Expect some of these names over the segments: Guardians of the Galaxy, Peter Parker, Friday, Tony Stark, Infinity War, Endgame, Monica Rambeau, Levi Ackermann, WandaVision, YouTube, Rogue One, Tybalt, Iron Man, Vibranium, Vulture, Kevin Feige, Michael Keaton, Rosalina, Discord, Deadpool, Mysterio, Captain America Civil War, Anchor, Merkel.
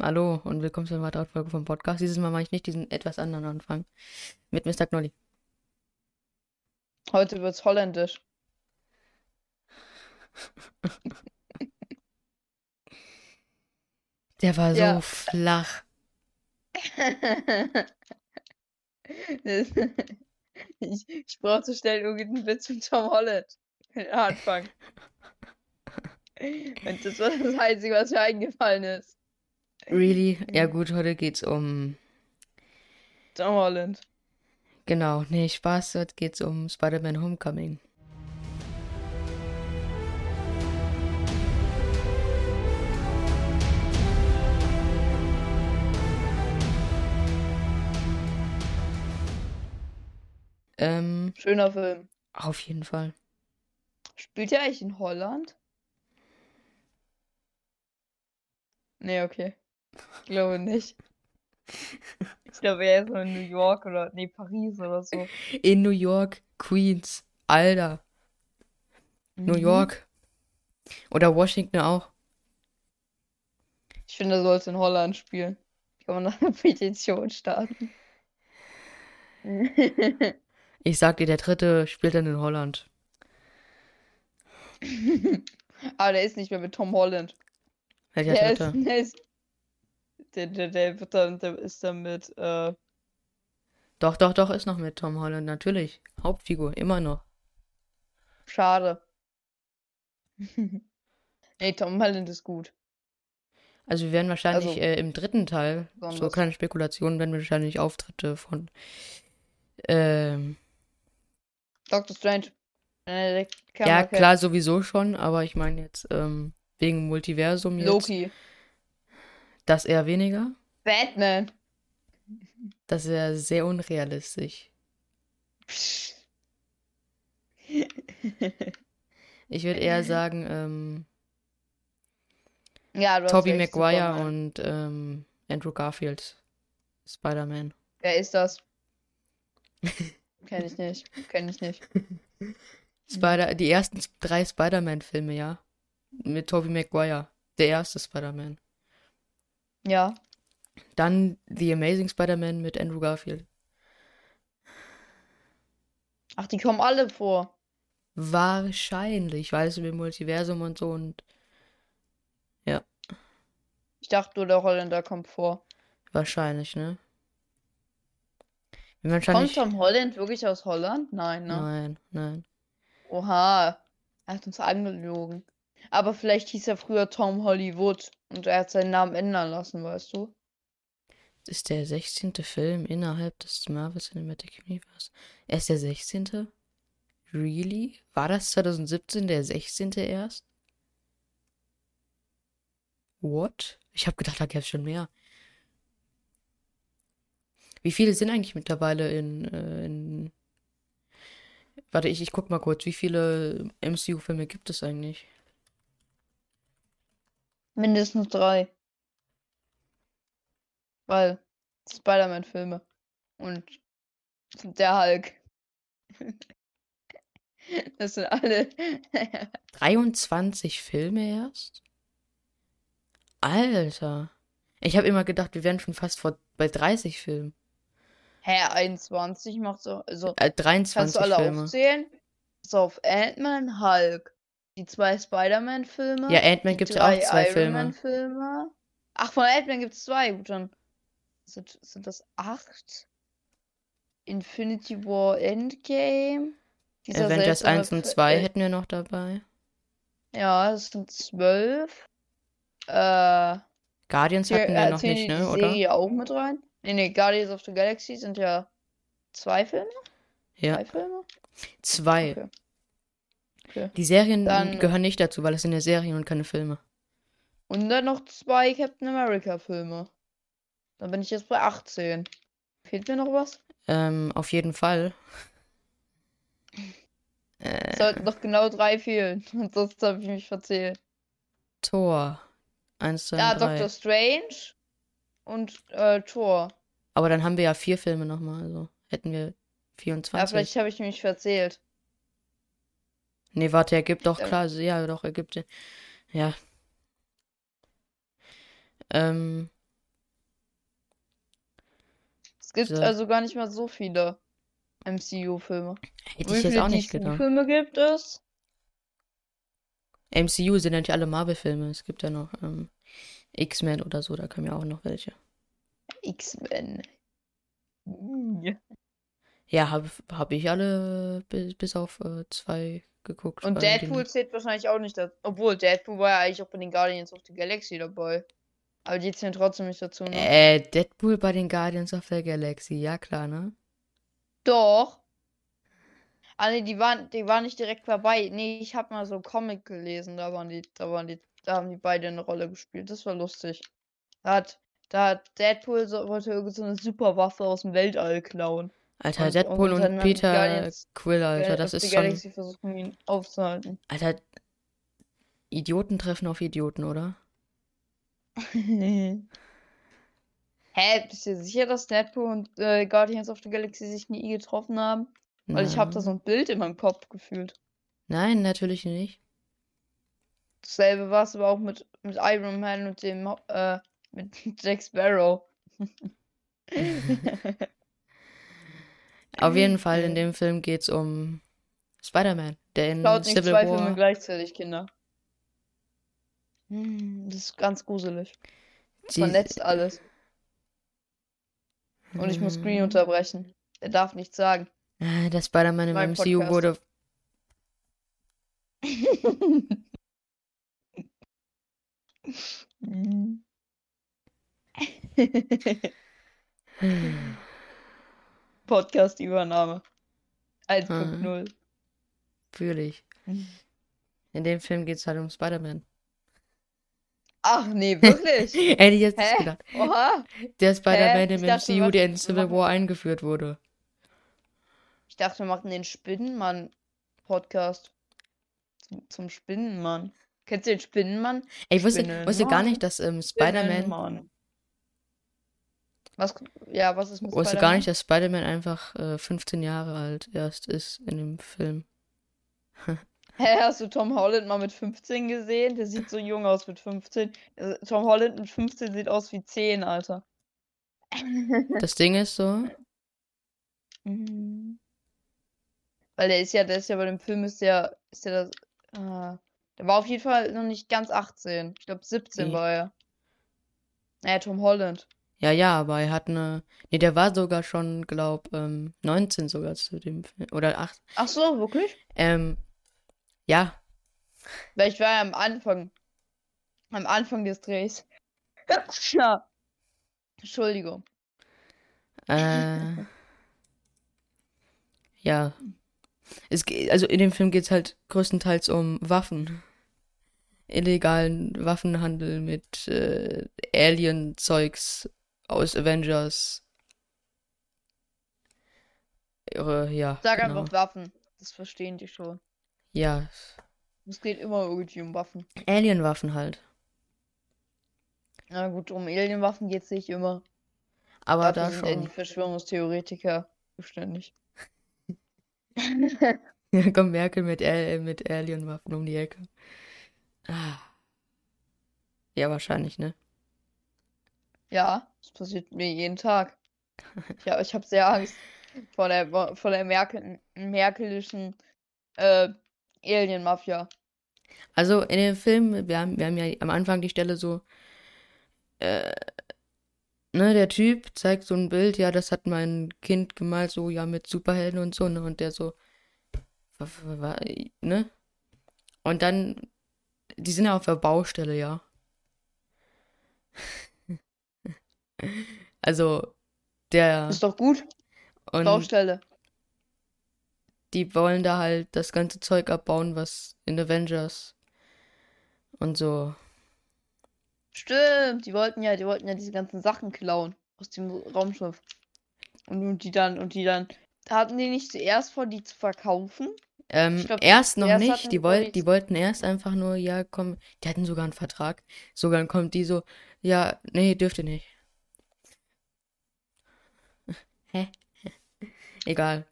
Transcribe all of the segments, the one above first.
Hallo und willkommen zu einer weiteren Folge vom Podcast. Dieses Mal mache ich nicht diesen etwas anderen Anfang mit Mr. Knolli. Heute wird's holländisch. Der war so flach. Ich brauche zu schnell irgendeinen Witz mit Tom Holland. Den Anfang. Und das war das Einzige, was mir eingefallen ist. Really? Ja gut, heute geht's um... Tom Holland. Genau, nee, Spaß, heute geht's um Spider-Man Homecoming. Schöner Film. Auf jeden Fall. Spielt der eigentlich in Holland? Nee, okay. Ich glaube nicht. Ich glaube, er ist in New York oder... Nee, Paris oder so. In New York, Queens, Alter. New York. Oder Washington auch. Ich finde, er sollte in Holland spielen. Kann man noch eine Petition starten. Ich sag dir, der dritte spielt dann in Holland. Aber der ist nicht mehr mit Tom Holland. Der ist dann mit Doch, ist noch mit Tom Holland, natürlich. Hauptfigur, immer noch. Schade. Nee, Tom Holland ist gut. Also wir werden wahrscheinlich im dritten Teil, so keine Spekulationen, werden wir wahrscheinlich Auftritte von Doctor Strange. Ja, klar, sowieso schon, aber ich meine jetzt wegen Multiversum jetzt. Loki. Das eher weniger. Batman. Das wäre sehr unrealistisch. Ich würde eher sagen, Tobey Maguire und Andrew Garfield. Spider-Man. Wer ist das? Kenn ich nicht. Die ersten 3 Spider-Man-Filme, ja. Mit Tobey Maguire. Der erste Spider-Man. Ja. Dann The Amazing Spider-Man mit Andrew Garfield. Ach, die kommen alle vor. Wahrscheinlich, weil es über Multiversum und so und... Ja. Ich dachte nur, der Holländer kommt vor. Wahrscheinlich, ne? Wahrscheinlich... Kommt Tom Holland wirklich aus Holland? Nein, ne? Nein. Oha. Er hat uns angelogen. Aber vielleicht hieß er früher Tom Hollywood und er hat seinen Namen ändern lassen, weißt du? Das ist der 16. Film innerhalb des Marvel Cinematic Universe. Er ist der 16.? Really? War das 2017 der 16. erst? What? Ich hab gedacht, da gäbe es schon mehr. Wie viele sind eigentlich mittlerweile in... Warte, ich guck mal kurz. Wie viele MCU-Filme gibt es eigentlich? Mindestens 3. Weil Spider-Man-Filme. Und der Hulk. Das sind alle... 23 Filme erst? Alter. Ich habe immer gedacht, wir wären schon fast bei 30 Filmen. Hä, 21 macht so... Also, 23 kannst du alle Filme aufzählen? So auf Ant-Man, Hulk. Die 2 Spider-Man-Filme. Ja, Ant-Man gibt es ja auch 2 Filme. Ach, von Ant-Man gibt es 2. Gut, dann sind das 8. Infinity War Endgame. Avengers 1 und 2 hätten wir noch dabei. Ja, das sind 12. Guardians hatten wir noch nicht, ne? Oder? Serie auch mit rein. Nee, Guardians of the Galaxy sind ja 2 Filme? Ja. 3 Filme? 2. Okay. Die Serien dann gehören nicht dazu, weil es sind ja Serien und keine Filme. Und dann noch 2 Captain America Filme. Dann bin ich jetzt bei 18. Fehlt mir noch was? Auf jeden Fall. Es sollten noch genau 3 fehlen. Ansonsten habe ich mich verzählt. Thor. 1, 2, 3. Ja, Doctor Strange und Thor. Aber dann haben wir ja 4 Filme nochmal. Also hätten wir 24. Ja, vielleicht habe ich mich verzählt. Nee, warte, er gibt doch, klar, ja, doch, er gibt, ja. Es gibt also gar nicht mal so viele MCU-Filme. Hätte ich jetzt auch nicht gedacht. Wie viele Filme gibt es? MCU sind ja nicht alle Marvel-Filme. Es gibt ja noch X-Men oder so, da kommen ja auch noch welche. X-Men. Ja, hab ich alle bis auf 2 geguckt. Und Deadpool zählt wahrscheinlich auch nicht dazu. Obwohl, Deadpool war ja eigentlich auch bei den Guardians of the Galaxy dabei. Aber die zählen trotzdem nicht dazu. Ne? Deadpool bei den Guardians of the Galaxy, ja klar, ne? Doch. Ah ne, die waren nicht direkt vorbei. Nee, ich hab mal so einen Comic gelesen, da haben die beide eine Rolle gespielt. Das war lustig. Da hat Deadpool wollte irgend so eine Superwaffe aus dem Weltall klauen. Alter, und Deadpool und Peter Quill, Alter, das ist schon... Die versuchen ihn aufzuhalten. Alter, Idioten treffen auf Idioten, oder? Nee. Hä, bist du sicher, dass Deadpool und Guardians of the Galaxy sich nie getroffen haben? Weil ich habe da so ein Bild in meinem Kopf gefühlt. Nein, natürlich nicht. Dasselbe war es aber auch mit Iron Man und dem mit Jack Sparrow. Auf jeden Fall, in dem Film geht's um Spider-Man, der in Civil nicht zwei War... Filme gleichzeitig, Kinder. Das ist ganz gruselig. Vernetzt alles. Und ich muss Green unterbrechen. Er darf nichts sagen. Der Spider-Man im MCU Podcast. Wurde... Podcast-Übernahme. 1.0. Fühle ich. In dem Film geht es halt um Spider-Man. Ach nee, wirklich? Hätte ich jetzt nicht gedacht. Oha. Der Spider-Man im MCU, der in Civil War eingeführt wurde. Ich dachte, wir machen den Spinnenmann-Podcast. Zum Spinnenmann. Kennst du den Spinnenmann? Ey, ich wusste gar nicht, dass Spider-Man... Was ist mit Spider-Man? Ich wusste gar nicht, dass Spider-Man einfach 15 Jahre alt erst ist in dem Film. Hä, hast du Tom Holland mal mit 15 gesehen? Der sieht so jung aus mit 15. Tom Holland mit 15 sieht aus wie 10, Alter. Das Ding ist so... Weil der ist ja bei dem Film, ist der das... Der war auf jeden Fall noch nicht ganz 18. Ich glaube 17 war er. Naja, Tom Holland. Ja, aber er hat eine... Nee, der war sogar schon, glaub, 19 sogar zu dem Film. Oder 8. Ach so, wirklich? Ja. Weil ich war ja am Anfang des Drehs. Ja. Entschuldigung. Ja. Also in dem Film geht es halt größtenteils um Waffen. Illegalen Waffenhandel mit Alien-Zeugs aus Avengers. Ja, sag genau. Einfach Waffen. Das verstehen die schon. Ja. Es geht immer irgendwie um Waffen. Alien-Waffen halt. Na gut, um Alien-Waffen geht es nicht immer. Aber da schon. Sind die Verschwörungstheoretiker zuständig. Ja, kommt Merkel mit Alien-Waffen um die Ecke. Ah. Ja, wahrscheinlich, ne? Ja, das passiert mir jeden Tag. Ja, ich habe sehr Angst vor der merkelischen Alien-Mafia. Also in dem Film, wir haben ja am Anfang die Stelle so, ne, der Typ zeigt so ein Bild, ja, das hat mein Kind gemalt, so, ja, mit Superhelden und so, ne, und der so, ne? Und dann, die sind ja auf der Baustelle, ja. Also, der... Ist doch gut. Und Baustelle. Die wollen da halt das ganze Zeug abbauen, was in Avengers und so. Stimmt, die wollten ja diese ganzen Sachen klauen aus dem Raumschiff. Und die dann... Hatten die nicht zuerst vor, die zu verkaufen? Glaub, erst noch erst nicht, die wollten erst einfach nur, ja, komm, die hatten sogar einen Vertrag. Sogar dann kommt die so, ja, nee, dürft ihr nicht. Hä? Egal.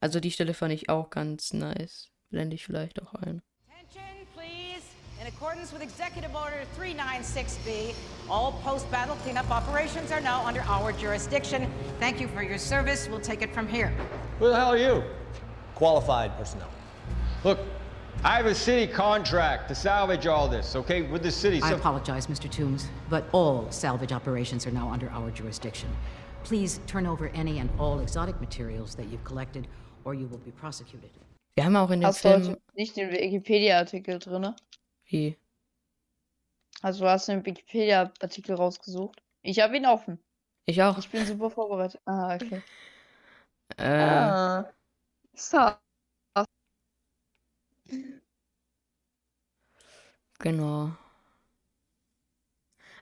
Also die Stelle fand ich auch ganz nice. Blende ich vielleicht auch ein. Attention, please. In accordance with Executive Order 396B, All post-battle cleanup operations are now under our jurisdiction. Thank you for your service. We'll take it from here. Who the hell are you? Qualified personnel. Look, I have a city contract to salvage all this, okay? With the city... I apologize, Mr. Toombs, but all salvage operations are now under our jurisdiction. Please turn over any and all exotic materials that you've collected, or you will be prosecuted. Wir haben auch in dem Film... Hast du nicht den Wikipedia-Artikel drin? Wie? Also hast du den Wikipedia-Artikel rausgesucht? Ich habe ihn offen. Ich auch. Ich bin super vorbereitet. Ah, okay. So. Genau.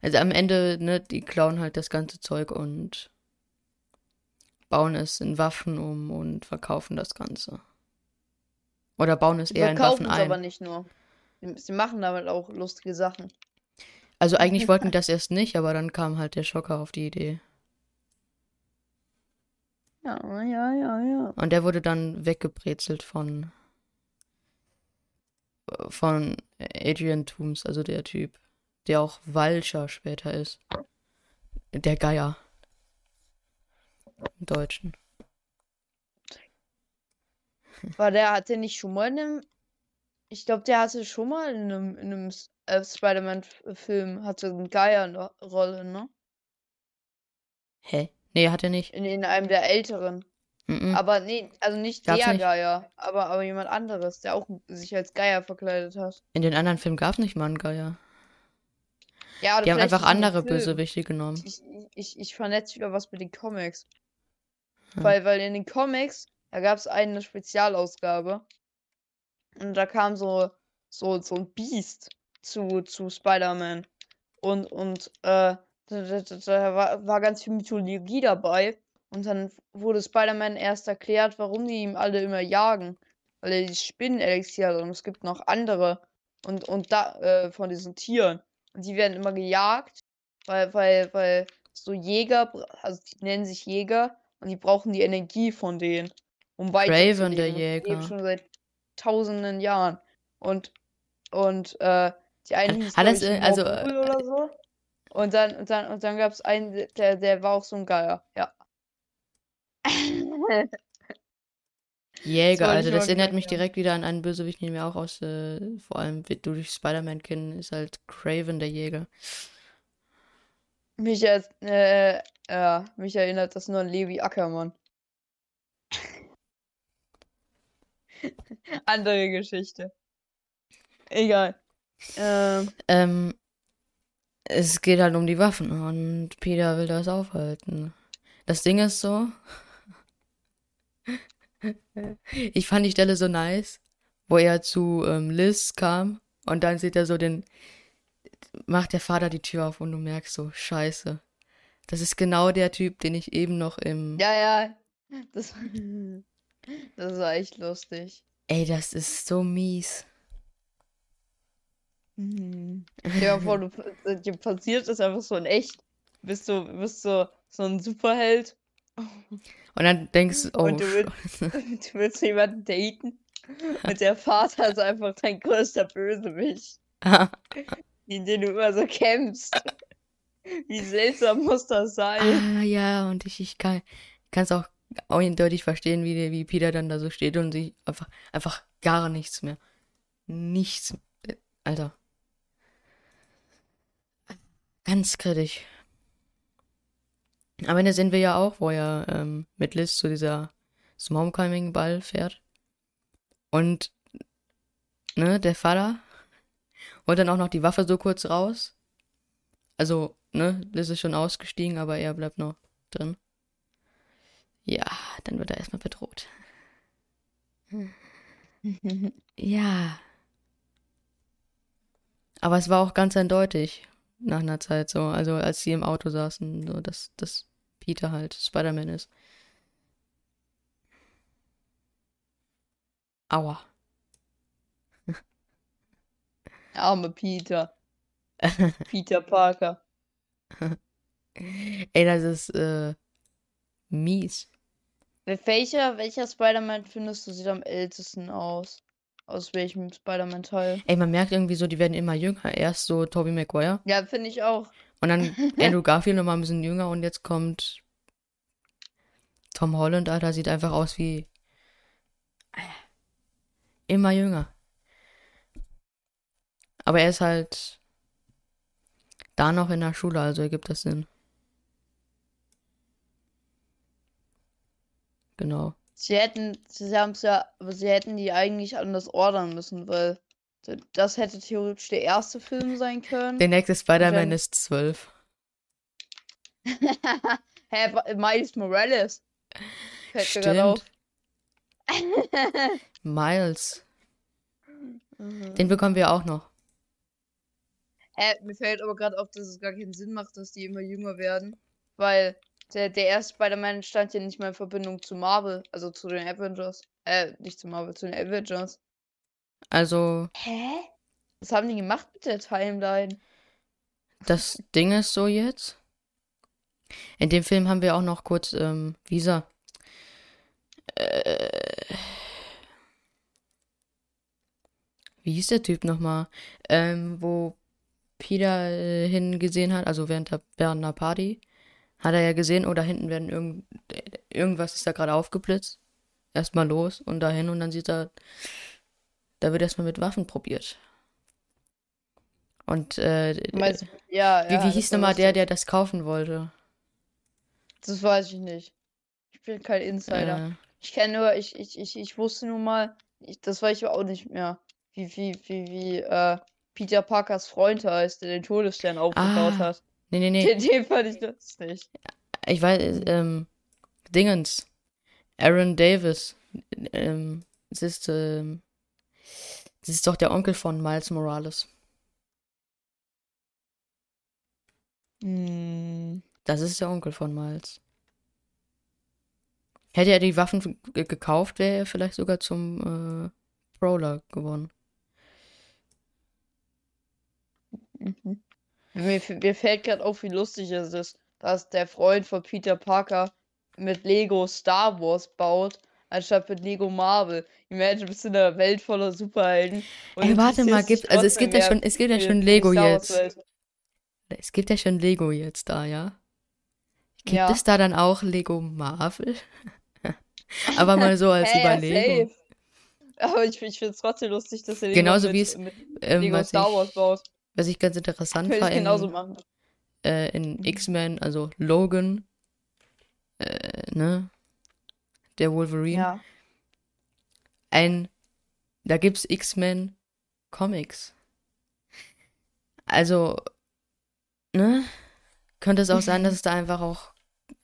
Also am Ende, ne, die klauen halt das ganze Zeug und bauen es in Waffen um und verkaufen das Ganze. Oder bauen es eher in Waffen ein. Aber nicht nur. Sie machen damit auch lustige Sachen. Also eigentlich wollten das erst nicht, aber dann kam halt der Schocker auf die Idee. Ja. Und der wurde dann weggebrezelt von Adrian Toomes, also der Typ, der auch Vulture später ist. Der Geier. Im Deutschen. War der, hatte nicht schon mal in einem... Ich glaube, der hatte schon mal in einem Spider-Man-Film hatte einen Geier in der Rolle, ne? Hä? Nee, hat er nicht. In einem der älteren. Mm-mm. Aber nee, also nicht gab's der nicht? Geier, aber jemand anderes, der auch sich als Geier verkleidet hat. In den anderen Filmen gab es nicht mal einen Geier. Ja, die haben einfach andere Bösewichte genommen. Ich vernetze wieder was mit den Comics. Hm. Weil in den Comics, da gab es eine Spezialausgabe. Und da kam so ein Biest zu Spider-Man. Und da war ganz viel Mythologie dabei. Und dann wurde Spider-Man erst erklärt, warum die ihm alle immer jagen. Weil er die Spinnen-Elixier hat und es gibt noch andere und von diesen Tieren. Und die werden immer gejagt, weil so Jäger, also die nennen sich Jäger und die brauchen die Energie von denen. Um Raven, der Jäger. Eben schon seit tausenden Jahren. Und die einen hieß oder so. Und dann gab es einen, der war auch so ein Geier, ja. Jäger, also das erinnert mich direkt wieder an einen Bösewicht, den wir auch aus, vor allem durch Spider-Man kennen, ist halt Kraven, der Jäger. Mich erinnert das nur an Levi Ackermann. Andere Geschichte. Egal. Es geht halt um die Waffen und Peter will das aufhalten. Das Ding ist so... Ich fand die Stelle so nice, wo er zu Liz kam und dann sieht er so macht der Vater die Tür auf und du merkst so, scheiße. Das ist genau der Typ, den ich eben noch im... Ja, das war echt lustig. Ey, das ist so mies. Mhm. Ja, vor, dir passiert das einfach so in echt. Bist du so ein Superheld. Und dann denkst du, oh, und du willst jemanden daten und der Vater ist einfach dein größter Bösewicht, in den du immer so kämpfst. Wie seltsam muss das sein? Ah, ja, und ich kann es auch eindeutig verstehen, wie Peter dann da so steht und sich einfach gar nichts mehr. Nichts. Alter. Ganz kritisch. Am Ende sehen wir ja auch, wo er mit Liz zu zum Homecoming-Ball fährt. Und ne, der Vater holt dann auch noch die Waffe so kurz raus. Also, ne, Liz ist schon ausgestiegen, aber er bleibt noch drin. Ja, dann wird er erstmal bedroht. Ja. Aber es war auch ganz eindeutig nach einer Zeit so, also als sie im Auto saßen, so dass Peter halt Spider-Man ist. Aua. Arme Peter. Peter Parker. Ey, das ist mies. Welcher Spider-Man findest du, sieht am ältesten aus? Aus welchem Spider-Man-Teil? Ey, man merkt irgendwie so, die werden immer jünger. Erst so Tobey Maguire. Ja, finde ich auch. Und dann Andrew Garfield nochmal ein bisschen jünger und jetzt kommt Tom Holland, Alter, sieht einfach aus wie immer jünger. Aber er ist halt da noch in der Schule, also ergibt das Sinn. Genau. Sie hätten die eigentlich anders ordern müssen, weil das hätte theoretisch der erste Film sein können. Der nächste Spider-Man ist 12. Hä, Miles Morales. Fällt stimmt. Mir grad auf. Miles. Mhm. Den bekommen wir auch noch. Hä, mir fällt aber gerade auf, dass es gar keinen Sinn macht, dass die immer jünger werden. Weil der erste Spider-Man stand ja nicht mehr in Verbindung zu Marvel. Also zu den Avengers. Nicht zu Marvel, zu den Avengers. Also. Hä? Was haben die gemacht mit der Timeline? Das Ding ist so jetzt. In dem Film haben wir auch noch kurz Visa. Wie hieß der Typ nochmal? Wo Peter hingesehen hat, also während einer Party. Hat er ja gesehen, oder hinten werden irgendwas ist da gerade aufgeblitzt. Erstmal los und dahin und dann sieht er. Da wird erstmal mit Waffen probiert. Und, meinst, wie hieß nochmal der das kaufen wollte? Das weiß ich nicht. Ich bin kein Insider. Ich kenne nur, ich wusste nur mal, das weiß ich auch nicht mehr, wie Peter Parkers Freund heißt, der den Todesstern aufgebaut hat. Nee. Den fand ich das nicht. Ich weiß, Aaron Davis, das ist doch der Onkel von Miles Morales. Das ist der Onkel von Miles. Hätte er die Waffen gekauft, wäre er vielleicht sogar zum Brawler geworden. Mhm. Mir fällt gerade auf, wie lustig es ist, dass der Freund von Peter Parker mit Lego Star Wars baut, anstatt mit Lego Marvel. Imagine, du bist in einer Welt voller Superhelden. Und es gibt ja schon Lego jetzt. Es gibt ja schon Lego jetzt da, ja? Gibt es da dann auch Lego Marvel? Aber mal so als Überlegung. Safe. Aber ich finde es trotzdem lustig, dass er mit Lego Star Wars baut. Was ich ganz interessant fand, in X-Men, also Logan, ne? Der Wolverine. Ja. Da gibt's X-Men Comics. Also, ne? Könnte es auch sein, dass es da einfach auch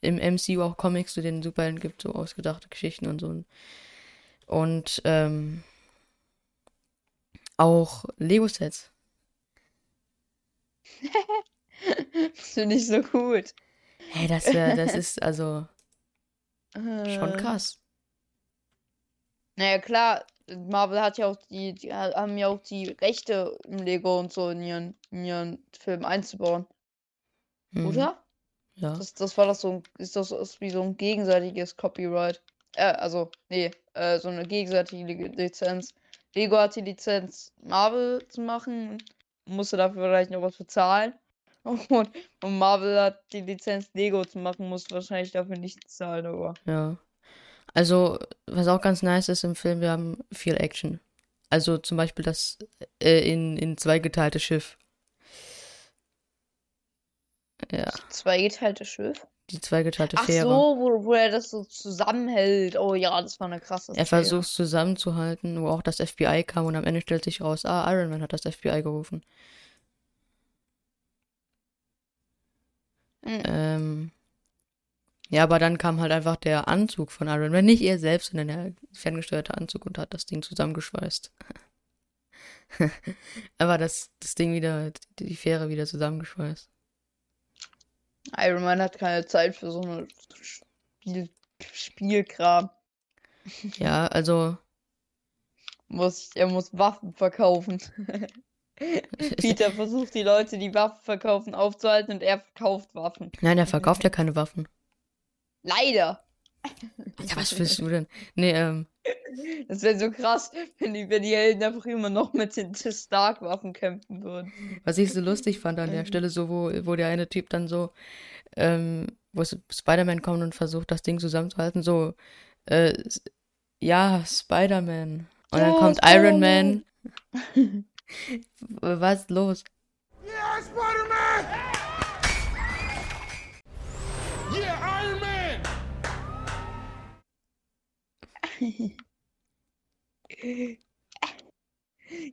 im MCU auch Comics zu den Superhelden gibt, so ausgedachte Geschichten und so. Und auch Lego-Sets. Das finde ich so gut. Hey, das ist also schon krass. Naja, klar, Marvel hat ja auch die Rechte im Lego und so in ihren Film einzubauen. Oder? Ja. Das war das so, ist wie so ein gegenseitiges Copyright. So eine gegenseitige Lizenz. Lego hat die Lizenz, Marvel zu machen, musste dafür vielleicht noch was bezahlen. Und Marvel hat die Lizenz, Lego zu machen, musste wahrscheinlich dafür nichts zahlen, aber. Ja. Also, was auch ganz nice ist im Film, wir haben viel Action. Also zum Beispiel das in zweigeteilte Schiff. Ja. Das zweigeteilte Schiff? Die zweigeteilte Fähre. Ach so, wo er das so zusammenhält. Oh ja, das war eine krasse Szene. Er versucht es zusammenzuhalten, wo auch das FBI kam und am Ende stellt sich raus, Iron Man hat das FBI gerufen. Aber dann kam halt einfach der Anzug von Iron Man. Nicht er selbst, sondern der ferngesteuerte Anzug und hat das Ding zusammengeschweißt. Aber das Ding wieder, die Fähre wieder zusammengeschweißt. Iron Man hat keine Zeit für so eine Spielkram. Ja, also. Er muss Waffen verkaufen. Peter versucht, die Leute, die Waffen verkaufen, aufzuhalten und er verkauft Waffen. Nein, er verkauft ja keine Waffen. Leider. Ja, was willst du denn? Nee, Das wäre so krass, wenn die Helden einfach immer noch mit den Stark-Waffen kämpfen würden. Was ich so lustig fand an der Stelle, so wo der eine Typ dann so, wo Spider-Man kommt und versucht, das Ding zusammenzuhalten, so, ja, Spider-Man. Und dann kommt Iron Man. Was ist los? Yeah, Spider-Man! Yeah, Iron Man!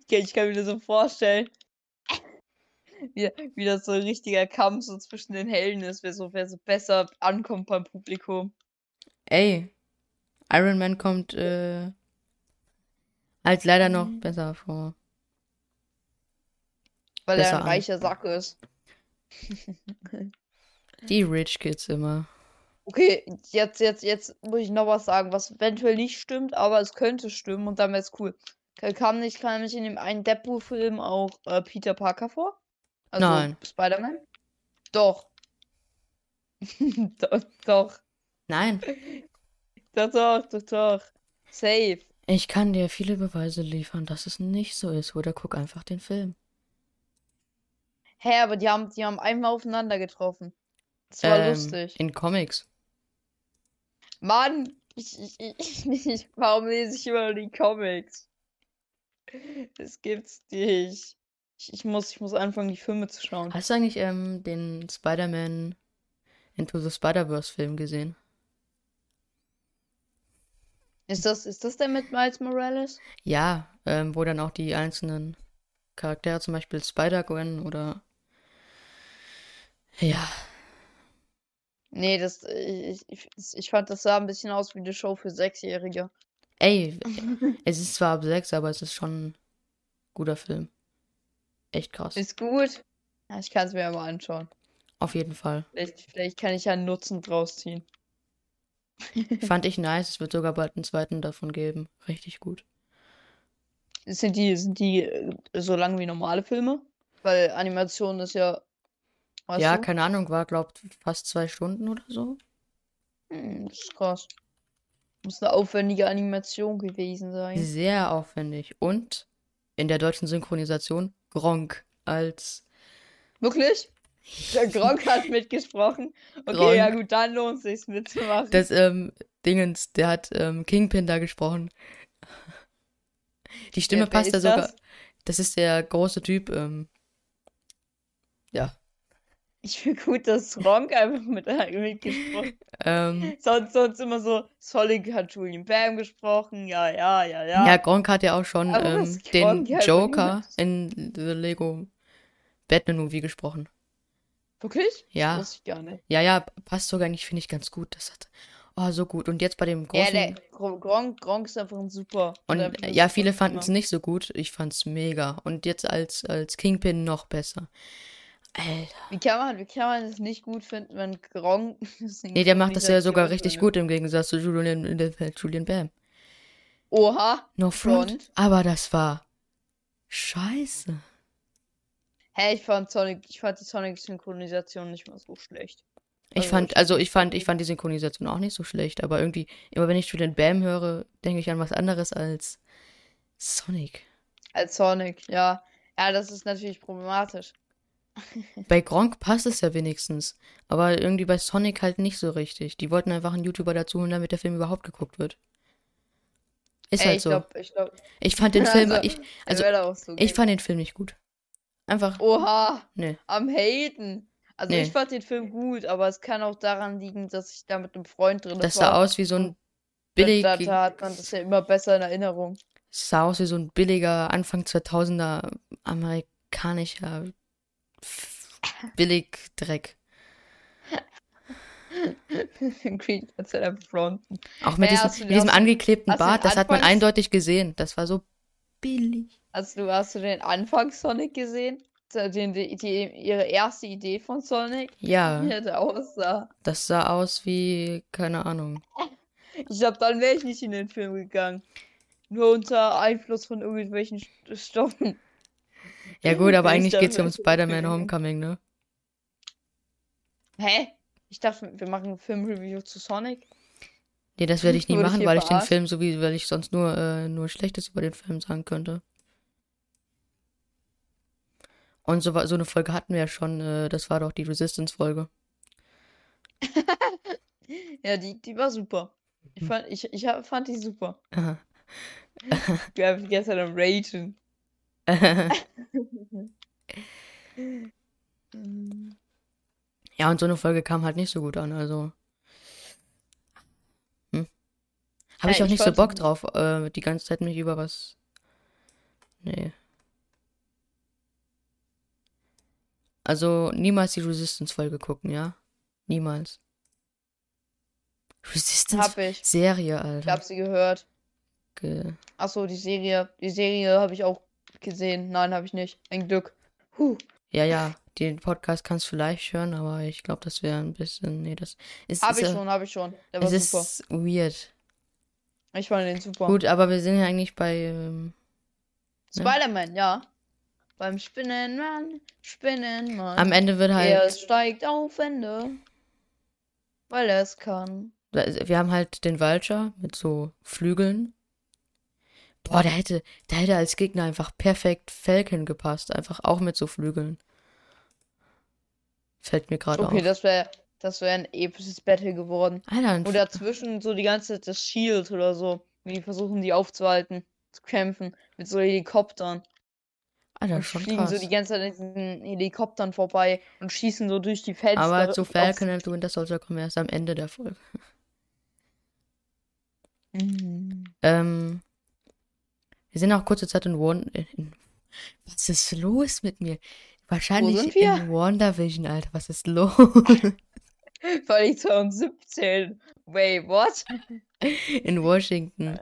Ich kann mir das so vorstellen, wie das so ein richtiger Kampf so zwischen den Helden ist, wer so besser ankommt beim Publikum. Ey, Iron Man kommt als leider noch besser vor. Weil er ein reicher Sack ist. Die Rich Kids immer. Okay, jetzt muss ich noch was sagen, was eventuell nicht stimmt, aber es könnte stimmen und dann wäre es cool. Kam nicht in dem einen Deadpool-Film auch Peter Parker vor? Also nein. Spider-Man? Doch. Doch. Nein. Doch. Safe. Ich kann dir viele Beweise liefern, dass es nicht so ist, oder guck einfach den Film. Hä, aber die haben einmal aufeinander getroffen. Das war lustig. In Comics. Mann, warum lese ich immer nur die Comics? Das gibt's nicht. Ich muss anfangen, die Filme zu schauen. Hast du eigentlich den Spider-Man Into the Spider-Verse-Film gesehen? Ist das der mit Miles Morales? Ja, wo dann auch die einzelnen Charaktere, zum Beispiel Spider-Gwen oder... Ja... Nee, ich fand, das sah ein bisschen aus wie eine Show für 6-Jährige. Ey, es ist zwar ab 6, aber es ist schon ein guter Film. Echt krass. Ist gut. Ja, ich kann es mir aber anschauen. Auf jeden Fall. Vielleicht kann ich ja einen Nutzen draus ziehen. Fand ich nice. Es wird sogar bald einen zweiten davon geben. Richtig gut. Sind die so lang wie normale Filme? Weil Animation ist ja... Weißt ja, du? Keine Ahnung, war, glaubt, fast 2 Stunden oder so. Das ist krass. Muss eine aufwendige Animation gewesen sein. Sehr aufwendig. Und in der deutschen Synchronisation Gronkh als... Wirklich? Der Gronkh hat mitgesprochen. Okay, Gronkh. Ja gut, dann lohnt sich's mitzumachen. Das Dingens, der hat Kingpin da gesprochen. Die Stimme passt da sogar. Das ist der große Typ. Ja. Ich finde gut, dass Gronkh einfach mitgesprochen hat. Sonst immer so, Sonic hat Julian Bam gesprochen, ja. Ja, Gronkh hat ja auch schon den Joker in The Lego Batman Movie gesprochen. Wirklich? Ja. Das wusste ich gar nicht. Ja, passt sogar eigentlich, finde ich, ganz gut. Das hat so gut. Und jetzt bei dem großen... Ja, Gronkh ist einfach ein super... Und ja, viele fanden es nicht so gut. Ich fand es mega. Und jetzt als Kingpin noch besser. Alter. Wie kann man das nicht gut finden, wenn Gronkh... Nee, der macht das ja sogar richtig gut, im Gegensatz zu Julian Bam. Oha. No front. Aber das war scheiße. Hey, ich fand die Sonic-Synchronisation nicht mal so schlecht. Ich fand die Synchronisation auch nicht so schlecht, aber irgendwie, immer wenn ich Julian Bam höre, denke ich an was anderes als Sonic. Als Sonic, ja. Ja, das ist natürlich problematisch. Bei Gronkh passt es ja wenigstens, aber irgendwie bei Sonic halt nicht so richtig. Die wollten einfach einen YouTuber dazu holen, damit der Film überhaupt geguckt wird. Ist halt so. Ich fand den Film... Ich fand den Film nicht gut. Einfach... Oha! Nee. Am Haten! Also nee. Ich fand den Film gut, aber es kann auch daran liegen, dass ich da mit einem Freund drin war. Das sah aus wie so ein billiger... Da hat man das ja immer besser in Erinnerung. Es sah aus wie so ein billiger Anfang 2000er amerikanischer... billig Dreck. Auch mit diesem angeklebten Bart, das hat man eindeutig gesehen. Das war so billig. Hast du den Anfang Sonic gesehen? Ihre erste Idee von Sonic? Ja. Wie der aussah. Das sah aus wie, keine Ahnung. Ich glaube, dann wäre ich nicht in den Film gegangen. Nur unter Einfluss von irgendwelchen Stoffen. Ja gut, aber eigentlich geht's ja um Spider-Man Homecoming, ne? Hä? Ich dachte, wir machen ein Film-Review zu Sonic. Nee, das werde ich nie machen, weil ich den Film sowieso, weil ich sonst nur Schlechtes über den Film sagen könnte. Und so eine Folge hatten wir ja schon, das war doch die Resistance-Folge. Ja, die war super. Ich fand die super. Wir haben gestern am Ragen. Ja, und so eine Folge kam halt nicht so gut an, also. Habe ich auch nicht so Bock drauf, die ganze Zeit mich über was. Nee. Also niemals die Resistance-Folge gucken, ja? Niemals. Resistance-Serie, Alter. Ich hab sie gehört. Achso, die Serie habe ich auch gesehen. Nein, habe ich nicht. Ein Glück. Ja, den Podcast kannst du vielleicht hören, aber ich glaube, das wäre ein bisschen... Nee, das ist... Hab ich schon. Der war super. Es ist weird. Ich fand den super. Gut, aber wir sind ja eigentlich bei... Spider-Man, ja. Beim Spinnenmann. Am Ende wird halt... Er steigt auf Wände, weil er es kann. Wir haben halt den Vulture mit so Flügeln. Boah, der hätte als Gegner einfach perfekt Falcon gepasst. Einfach auch mit so Flügeln. Fällt mir gerade auf. Okay, das wäre ein episches Battle geworden. Alter, oder dazwischen so die ganze Zeit das Shield oder so. Die versuchen, die aufzuhalten, zu kämpfen. Mit so Helikoptern. Alter, schon fliegen krass. So die ganze Zeit an diesen Helikoptern vorbei und schießen so durch die Fenster. Aber zu Falcon und Winter Soldier kommen erst am Ende der Folge. Wir sind auch kurze Zeit in was ist los mit mir? Wahrscheinlich in WandaVision, Alter. Was ist los? Weil ich 2017. Wait, what? In Washington.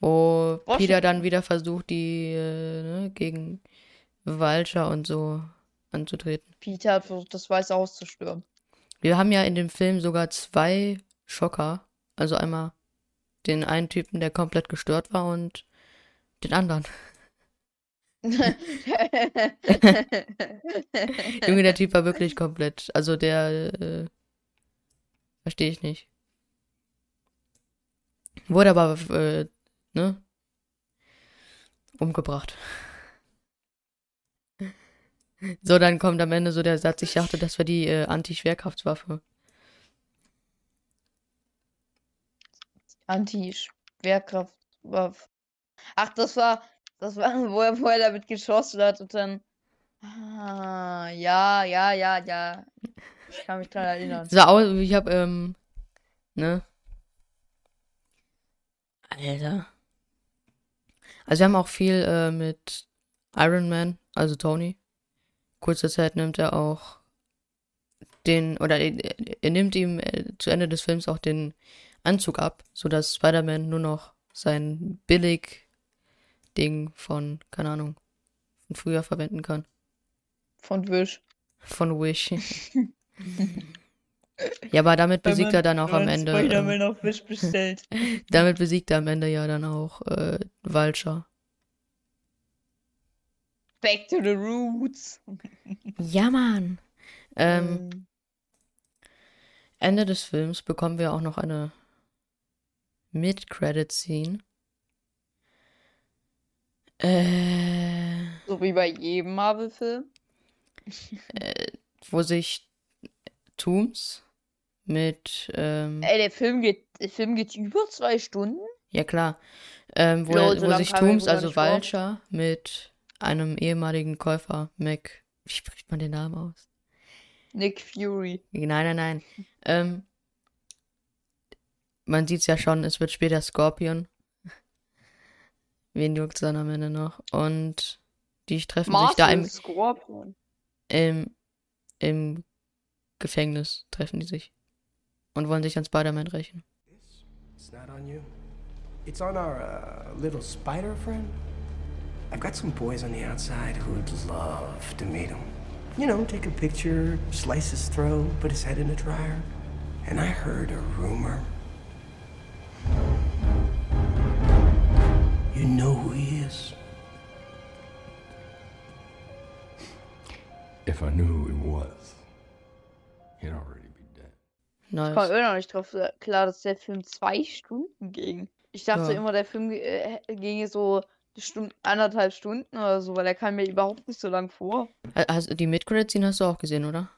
Wo Washington. Peter dann wieder versucht, die gegen Vulture und so anzutreten. Peter hat versucht, das Weiße Haus zu stürmen. Wir haben ja in dem Film sogar 2 Schocker. Also einmal den einen Typen, der komplett gestört war, und den anderen. Junge, der Typ war wirklich komplett. Also der verstehe ich nicht. Wurde aber umgebracht. So, dann kommt am Ende so der Satz, ich dachte, das war die Anti-Schwerkraftswaffe. Anti-Schwerkraftwaffe. Ach, das war, wo er damit geschossen hat und dann. Ah, ja. Ich kann mich dran erinnern. So aus, ich hab, Alter. Also wir haben auch viel mit Iron Man, also Tony. Kurze Zeit nimmt er auch er nimmt ihm zu Ende des Films auch den Anzug ab, sodass Spider-Man nur noch sein Billig-Ding von, keine Ahnung, von früher verwenden kann. Von Wish. Ja, aber damit besiegt er dann auch am Ende. Spider-Man auf Wish bestellt. Damit besiegt er am Ende ja dann auch Vulture. Back to the roots. Ja, Mann. Ende des Films bekommen wir auch noch eine Mid-Credit-Scene. So wie bei jedem Marvel-Film. Wo sich Tooms mit... der Film geht über 2 Stunden? Ja, klar. Wo sich Tooms, also Vulture, mit einem ehemaligen Käufer, Mac... Wie spricht man den Namen aus? Nick Fury. Nein. Man sieht's ja schon, es wird später Scorpion. Wen juckt's dann am Ende noch? Und die treffen Martin sich da im Gefängnis treffen die sich und wollen sich an Spider-Man rächen. It's not on you. It's on our little spider friend. I've got some boys on the outside who'd love to meet him. You know, take a picture, slice his throat, put his head in a dryer. And I heard a rumor. You know who he is? If I knew who he was, he'd already be dead. Nice. Ich komme immer noch nicht drauf klar, dass der Film 2 Stunden ging. Ich dachte immer, der Film ginge so 1,5 Stunden oder so, weil der kam mir überhaupt nicht so lang vor. Also die Mid-Credit-Scene hast du auch gesehen, oder?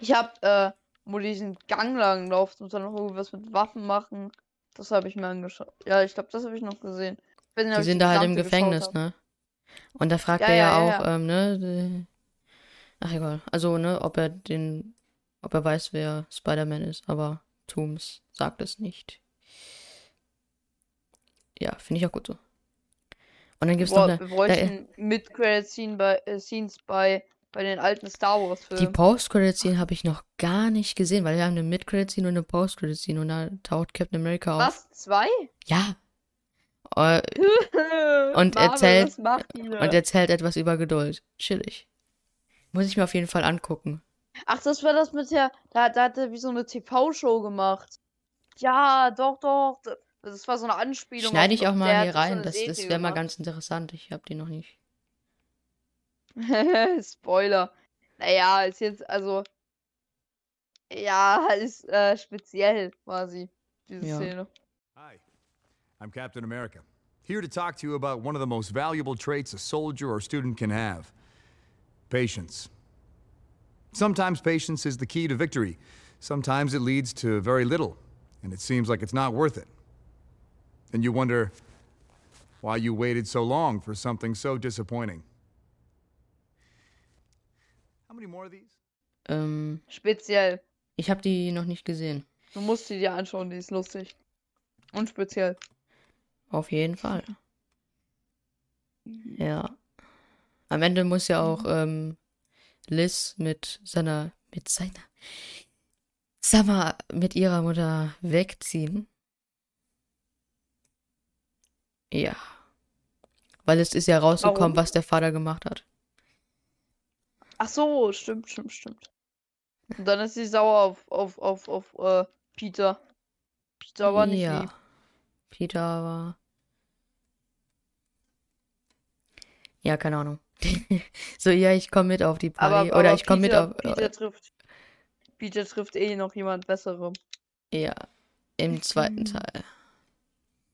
Ich habe wo die diesen Gang lang laufen und dann noch irgendwas mit Waffen machen. Das habe ich mir angeschaut. Ja, ich glaube, das habe ich noch gesehen. Die sind da halt im Gefängnis, ne? Und da fragt er auch, ne? Ach, egal. Also, ne, ob er weiß, wer Spider-Man ist, aber Tooms sagt es nicht. Ja, finde ich auch gut so. Und dann gibt's noch eine... Wir wollten Mid-Credit-Scenes bei den alten Star Wars-Filmen. Die Post-Credit-Scene habe ich noch gar nicht gesehen, weil wir haben eine Mid-Credit-Scene und eine Post-Credit-Scene und da taucht Captain America auf. Was? 2? Ja. Und erzählt etwas über Geduld. Chillig. Muss ich mir auf jeden Fall angucken. Ach, das war das mit der... Da hat er wie so eine TV-Show gemacht. Ja, doch. Das war so eine Anspielung. Schneide ich auch mal hier rein. Das wäre mal ganz interessant. Ich habe die noch nicht. Spoiler. Naja, ist jetzt, also... Ja, ist speziell quasi, diese Szene. Hi, I'm Captain America. Here to talk to you about one of the most valuable traits a soldier or student can have. Patience. Sometimes patience is the key to victory. Sometimes it leads to very little, and it seems like it's not worth it. And you wonder why you waited so long for something so disappointing. How many more of these? Speziell. Ich habe die noch nicht gesehen. Du musst sie dir anschauen, die ist lustig. Und speziell. Auf jeden Fall. Ja. Am Ende muss ja auch Liz mit ihrer Mutter wegziehen. Ja. Weil es ist ja rausgekommen, was der Vater gemacht hat. Ach so, stimmt. Und dann ist sie sauer auf Peter. Peter war nicht lieb. Peter war... Ja, keine Ahnung. So, ja, ich komme mit auf die Party. Oder ich komme mit auf... Peter trifft eh noch jemand Besserem. Ja, im zweiten Teil.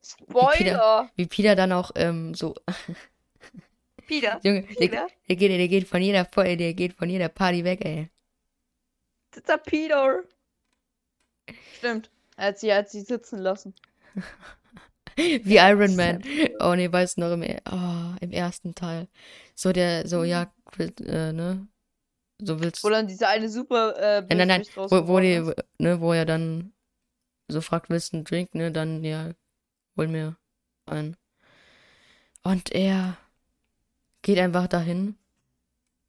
Spoiler! Wie Peter dann auch so... Peter! Junge, der geht von jeder Party weg, ey. Das ist der Peter! Stimmt. Er hat sie sitzen lassen. Wie Iron Man. Oh ne, weißt du noch im ersten Teil. So willst du. Wo dann diese eine super nein. Wo er dann so fragt, willst du einen Drink, ne? Dann ja, hol mir einen. Und er geht einfach dahin,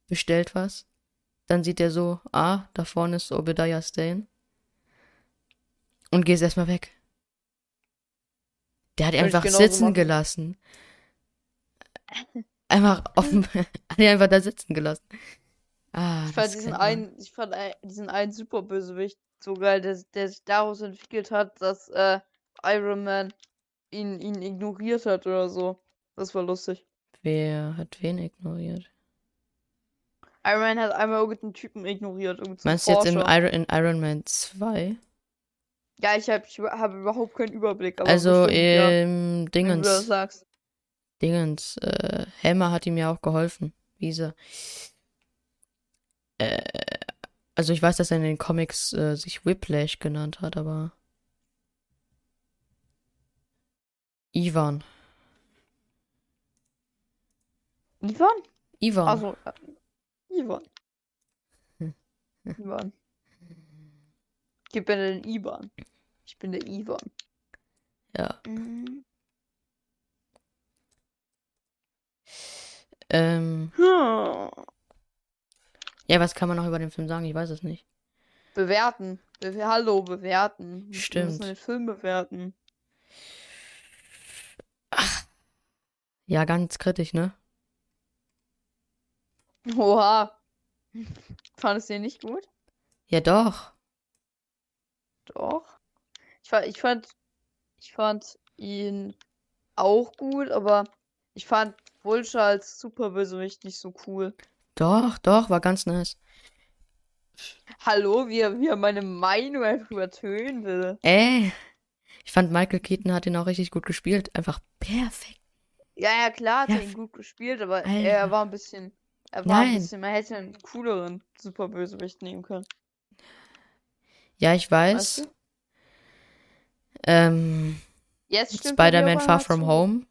bestellt was. Dann sieht er so, da vorne ist Obadiah Stane. Und geht erstmal weg. Der hat einfach sitzen gelassen. Einfach offen. Hat er einfach da sitzen gelassen. Ich fand diesen einen Superbösewicht so geil, der sich daraus entwickelt hat, dass Iron Man ihn ignoriert hat oder so. Das war lustig. Wer hat wen ignoriert? Iron Man hat einmal irgendeinen Typen ignoriert. Meinst du jetzt in Iron Man 2? Ja, ich hab überhaupt keinen Überblick. Aber also Dingens. Wenn du das sagst. Dingens. Hammer hat ihm ja auch geholfen. Wiese. Also ich weiß, dass er in den Comics sich Whiplash genannt hat, aber... Ivan. Ivan. Also, Ivan. Ivan. Gib mir den Ivan. Ich bin der Ivan. Ja. Mhm. Ja, was kann man noch über den Film sagen? Ich weiß es nicht. Bewerten. Bewerten. Stimmt. Wir müssen den Film bewerten. Ach. Ja, ganz kritisch, ne? Oha. Fandest du den nicht gut? Ja, doch. Doch. Ich fand ihn auch gut, aber ich fand Vulture als Superbösewicht nicht so cool. Doch, war ganz nice. Hallo, wie er meine Meinung einfach übertönen will. Ey, ich fand, Michael Keaton hat ihn auch richtig gut gespielt. Einfach perfekt. Ja, klar hat er ihn gut gespielt, aber Alter. Man hätte einen cooleren Superbösewicht nehmen können. Ja, ich weiß. Weißt du? Spider-Man Far From Home.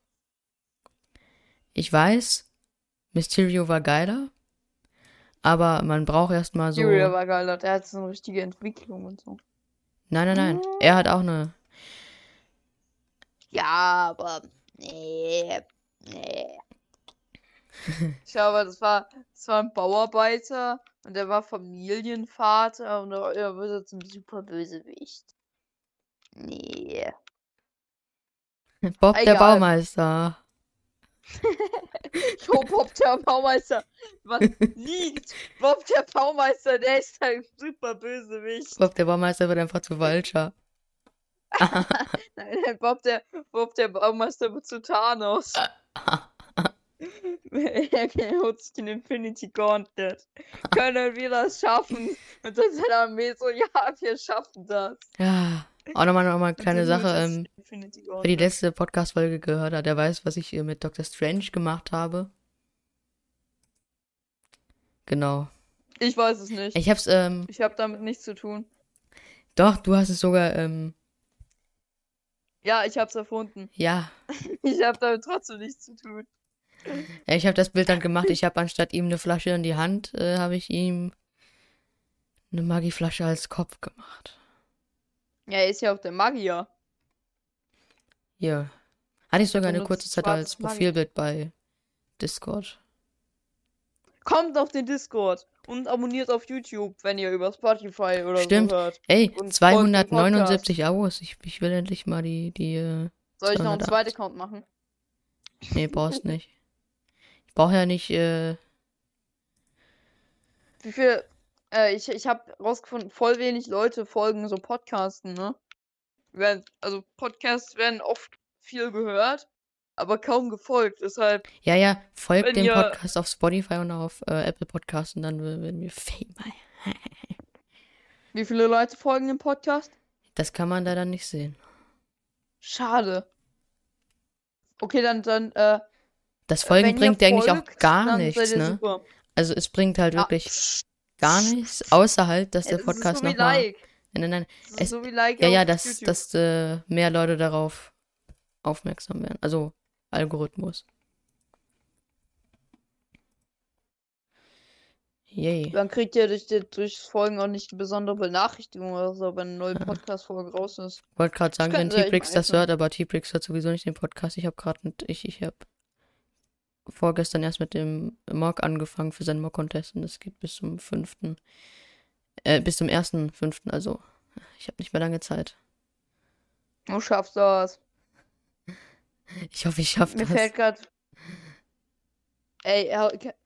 Ich weiß, Mysterio war geiler, aber man braucht erstmal so... Mysterio war geiler, der hat so eine richtige Entwicklung und so. Nein, er hat auch eine... Ja, aber... Nee. Ich glaube, das war ein Bauarbeiter und er war Familienvater und er wird jetzt ein super Bösewicht. Nee. Bob, egal. Der Baumeister. Jo, Bob, der Baumeister. Was liegt? Bob, der Baumeister, der ist ein super Bösewicht. Bob, der Baumeister wird einfach zu Vulture. Nein, Bob, der Baumeister wird zu Thanos. Er holt sich den Infinity Gauntlet. Können wir das schaffen? Und dann seine Armee so, ja, wir schaffen das. Ja. Auch nochmal eine kleine Sache, wer die letzte Podcast-Folge gehört hat, der weiß, was ich mit Doctor Strange gemacht habe. Genau. Ich weiß es nicht. Ich habe damit nichts zu tun. Doch, du hast es sogar, Ja, ich hab's erfunden. Ja. Ich habe damit trotzdem nichts zu tun. Ja, ich habe das Bild dann gemacht, ich habe anstatt ihm eine Flasche in die Hand, habe ich ihm eine Magieflasche als Kopf gemacht. Ja, er ist ja auch der Magier. Ja. Hatte ich sogar eine kurze Zeit als Profilbild bei Discord. Kommt auf den Discord und abonniert auf YouTube, wenn ihr über Spotify oder so hört. Stimmt. Ey, und 279 Abos. Ich will endlich mal die Soll ich noch einen zweiten Account machen? Nee, brauchst nicht. Ich brauche ja nicht, Wie viel... Ich habe rausgefunden, voll wenig Leute folgen so Podcasten, ne? Also Podcasts werden oft viel gehört, aber kaum gefolgt, deshalb... Ja, folgt dem Podcast auf Spotify und auf Apple Podcasts und dann werden wir famous. Wie viele Leute folgen dem Podcast? Das kann man leider nicht sehen. Schade. Okay, dann... Das Folgen bringt ja eigentlich auch gar nichts, ne? Super. Also es bringt halt wirklich... Gar nichts, außer halt, dass der Podcast nochmal... Like. Nein. Es ist so wie Like. Ja, dass mehr Leute darauf aufmerksam werden. Also, Algorithmus. Yay. Dann kriegt ihr durch Folgen auch nicht eine besondere Benachrichtigung oder so, wenn eine neue Podcast-Folge raus ist. Ich wollte gerade sagen, wenn T-Brix das hört, aber T-Brix hört sowieso nicht den Podcast. Ich habe vorgestern erst mit dem Mock angefangen für seinen Mock-Contest und das geht bis zum 1.5., also ich habe nicht mehr lange Zeit. Du schaffst das. Ich hoffe, ich schaffe das. Mir fällt gerade... Ey,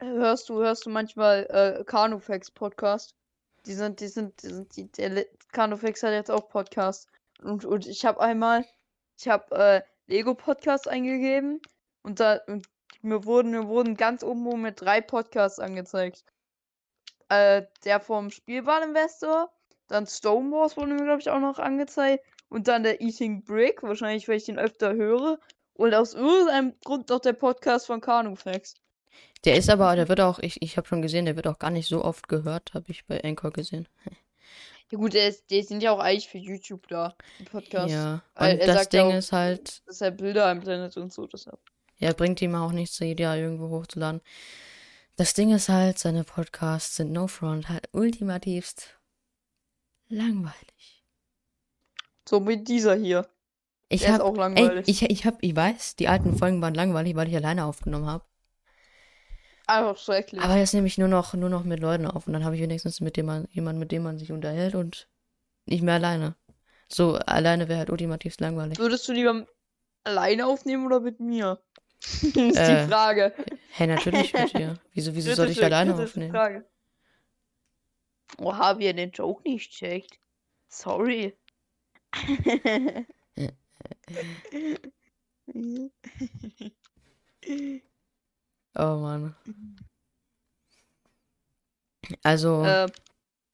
hörst du manchmal Carnofex Podcast? Carnofex hat jetzt auch Podcast. Und ich habe Lego Podcast eingegeben und mir wurden ganz oben mit 3 Podcasts angezeigt. Der vom Spielwareninvestor, dann Stone Wars wurde mir, glaube ich, auch noch angezeigt. Und dann der Eating Brick, wahrscheinlich, weil ich den öfter höre. Und aus irgendeinem Grund noch der Podcast von Carnofex. Ich habe schon gesehen, der wird auch gar nicht so oft gehört, habe ich bei Anchor gesehen. Ja gut, die sind ja auch eigentlich für YouTube da, die Podcasts. Ja, und das Ding ist halt... Dass er Bilder einblendet und so, deshalb. Ja, bringt ihm auch nichts, die Idee irgendwo hochzuladen. Das Ding ist halt, seine Podcasts sind no front, halt ultimativst langweilig. So wie dieser hier. Der ist auch langweilig. Ich weiß, die alten Folgen waren langweilig, weil ich alleine aufgenommen habe. Einfach schrecklich. Aber jetzt nehme ich nur noch mit Leuten auf und dann habe ich wenigstens mit dem man sich unterhält und nicht mehr alleine. So, alleine wäre halt ultimativst langweilig. Würdest du lieber alleine aufnehmen oder mit mir? Das ist die Frage. Hey, natürlich mit dir. Wieso soll ich alleine aufnehmen? Die Frage. Oh, hab ich den Joke nicht checkt. Sorry. Oh Mann. Also.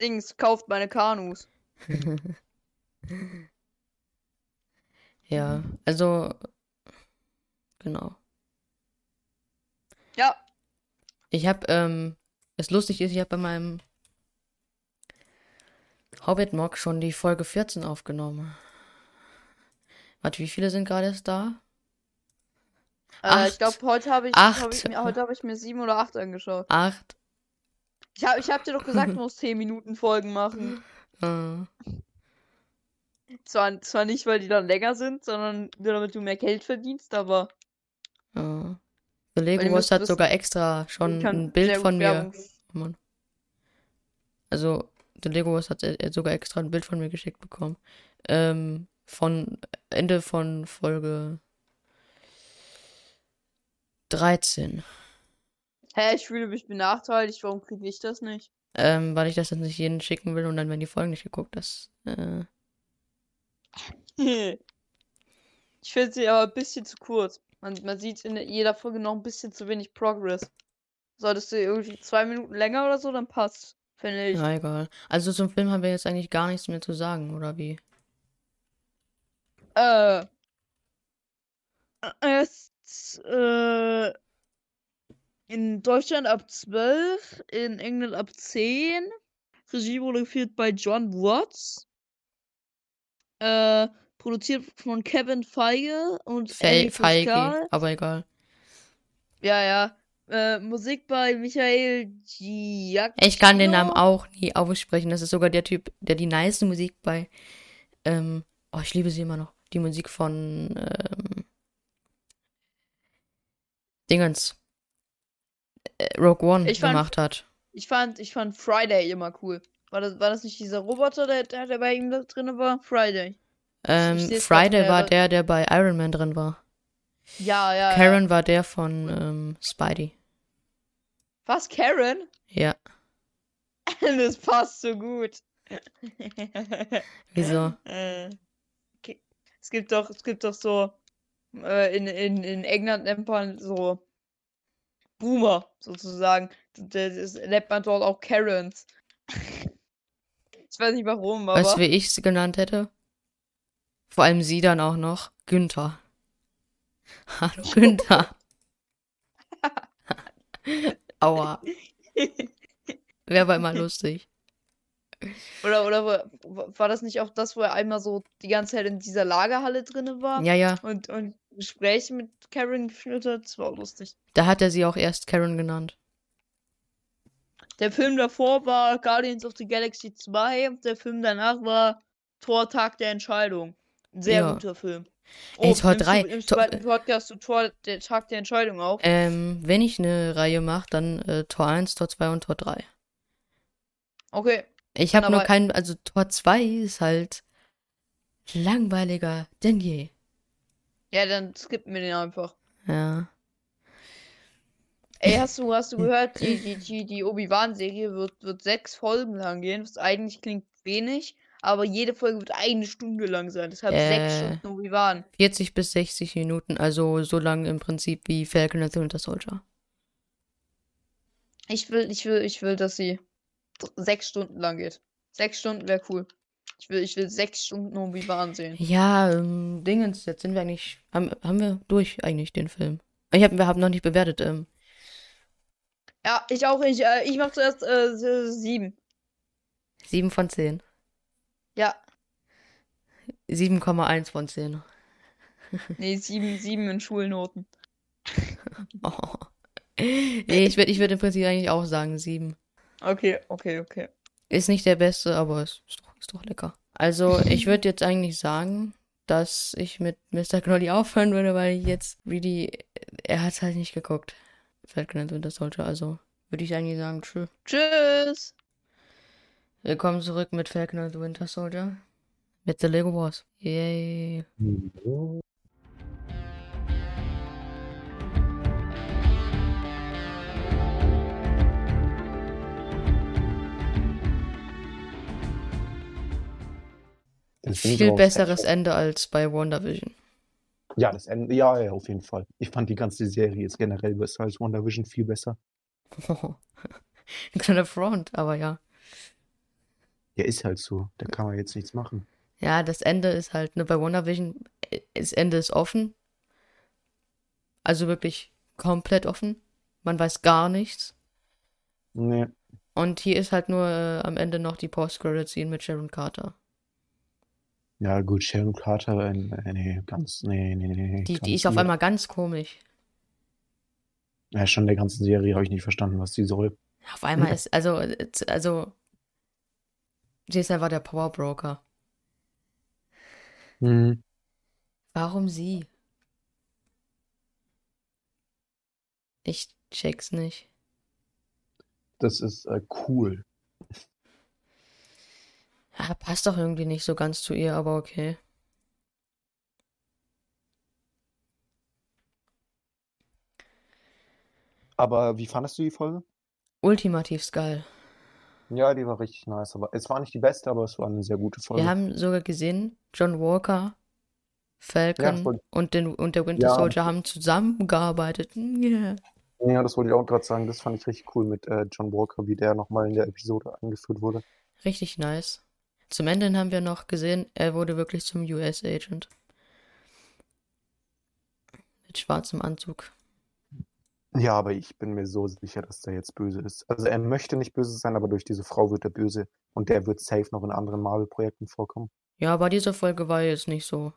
Dings, kauft meine Kanus. Ja, also, genau. Ja. Ich hab, was lustig ist, ich hab bei meinem Hobbit-Mock schon die Folge 14 aufgenommen. Warte, wie viele sind gerade erst da? 8, ich glaube, heute hab ich mir 7 oder 8 angeschaut. 8. Ich hab dir doch gesagt, du musst 10 Minuten Folgen machen. Zwar nicht, weil die dann länger sind, sondern nur damit du mehr Geld verdienst, aber... The Lego Wars hat sogar extra schon ein Bild von mir... Also, The Lego Wars hat sogar extra ein Bild von mir geschickt bekommen. Von Ende von Folge... 13. Hä, ich fühle mich benachteiligt, warum kriege ich das nicht? Weil ich das jetzt nicht jedem schicken will und dann werden die Folgen nicht geguckt, Ich finde sie aber ein bisschen zu kurz. Man sieht in jeder Folge noch ein bisschen zu wenig Progress. Solltest du irgendwie 2 Minuten länger oder so, dann passt, finde ich. Na egal. Also zum Film haben wir jetzt eigentlich gar nichts mehr zu sagen, oder wie? In Deutschland ab 12, in England ab 10. Regie wurde geführt bei John Watts. Produziert von Kevin Feige und Feige, aber egal. Ja. Musik bei Michael Giacchino. Ich kann den Namen auch nie aussprechen. Das ist sogar der Typ, der die nice Musik bei ich liebe sie immer noch. Die Musik von Dingens Rogue One gemacht hat. Ich fand Friday immer cool. War das nicht dieser Roboter, der bei ihm drin war? Friday. Friday war der bei Iron Man drin war. Ja. Karen war der von Spidey. Was, Karen? Ja. Das passt so gut. Wieso? Es gibt doch so in England nennt man so Boomer sozusagen. Das nennt man dort auch Karens. Ich weiß nicht warum, aber... Weißt du, wie ich sie genannt hätte? Vor allem sie dann auch noch. Günther. Hallo, Günther. Aua. Wäre aber immer lustig. Oder war das nicht auch das, wo er einmal so die ganze Zeit in dieser Lagerhalle drin war? Ja. Und Gespräche mit Karen geführt hat? Das war auch lustig. Da hat er sie auch erst Karen genannt. Der Film davor war Guardians of the Galaxy 2 und der Film danach war Thor, Tag der Entscheidung. Ein sehr guter Film. Ey, Thor 3. Im zweiten Podcast zu Thor, der Tag der Entscheidung auch. Wenn ich eine Reihe mache, dann Thor 1, Thor 2 und Thor 3. Okay. Ich habe nur keinen, also Tor 2 ist halt langweiliger denn je. Ja, dann skippen wir den einfach. Ja. Ey, hast du gehört, die Obi-Wan-Serie wird 6 Folgen lang gehen, was eigentlich klingt wenig, aber jede Folge wird 1 Stunde lang sein, deshalb 6 Stunden Obi-Wan. 40 bis 60 Minuten, also so lang im Prinzip wie Falcon und Winter Soldier. Ich will, dass sie 6 Stunden lang geht. 6 Stunden wäre cool. Ich will 6 Stunden Obi-Wan sehen. Ja, Dingens, jetzt sind wir eigentlich, haben wir durch eigentlich den Film. Wir haben noch nicht bewertet. Ja, ich auch nicht. Ich mach zuerst 7. 7 von 10. Ja. 7,1 von 10. Nee, 7 in Schulnoten. Oh. Nee, ich würde im Prinzip eigentlich auch sagen 7. Okay. Ist nicht der beste, aber ist doch lecker. Also, ich würde jetzt eigentlich sagen, dass ich mit Mr. Knolly aufhören würde, weil ich jetzt er hat halt nicht geguckt. Falcon and Winter Soldier, also würde ich eigentlich sagen, tschüss. Tschüss! Willkommen zurück mit Falcon and Winter Soldier. Mit The Lego Wars. Yay! Viel besseres Ende als bei WandaVision. Ja, das Ende, ja, auf jeden Fall. Ich fand die ganze Serie jetzt generell besser als WandaVision, viel besser. Ein kleiner Front, aber ja. Ja, ist halt so. Da kann man jetzt nichts machen. Ja, das Ende ist halt, ne, bei WandaVision, das Ende ist offen. Also wirklich komplett offen. Man weiß gar nichts. Nee. Und hier ist halt nur am Ende noch die Post-Credit-Scene mit Sharon Carter. Ja, gut, Sharon Carter, nee. Die ist auf einmal ganz komisch. Ja, schon in der ganzen Serie habe ich nicht verstanden, was die soll. Auf einmal ist, also sie ist einfach der Powerbroker. Mhm. Warum sie? Ich check's nicht. Das ist cool. Ja, passt doch irgendwie nicht so ganz zu ihr, aber okay. Aber wie fandest du die Folge? Ultimativ geil. Ja, die war richtig nice. Aber es war nicht die beste, aber es war eine sehr gute Folge. Wir haben sogar gesehen, John Walker, Falcon und der Winter Soldier haben zusammengearbeitet. Yeah. Ja, das wollte ich auch gerade sagen. Das fand ich richtig cool mit John Walker, wie der nochmal in der Episode eingeführt wurde. Richtig nice. Zum Ende hin haben wir noch gesehen, er wurde wirklich zum US-Agent. Mit schwarzem Anzug. Ja, aber ich bin mir so sicher, dass der jetzt böse ist. Also er möchte nicht böse sein, aber durch diese Frau wird er böse. Und der wird safe noch in anderen Marvel-Projekten vorkommen. Ja, aber diese Folge war jetzt nicht so.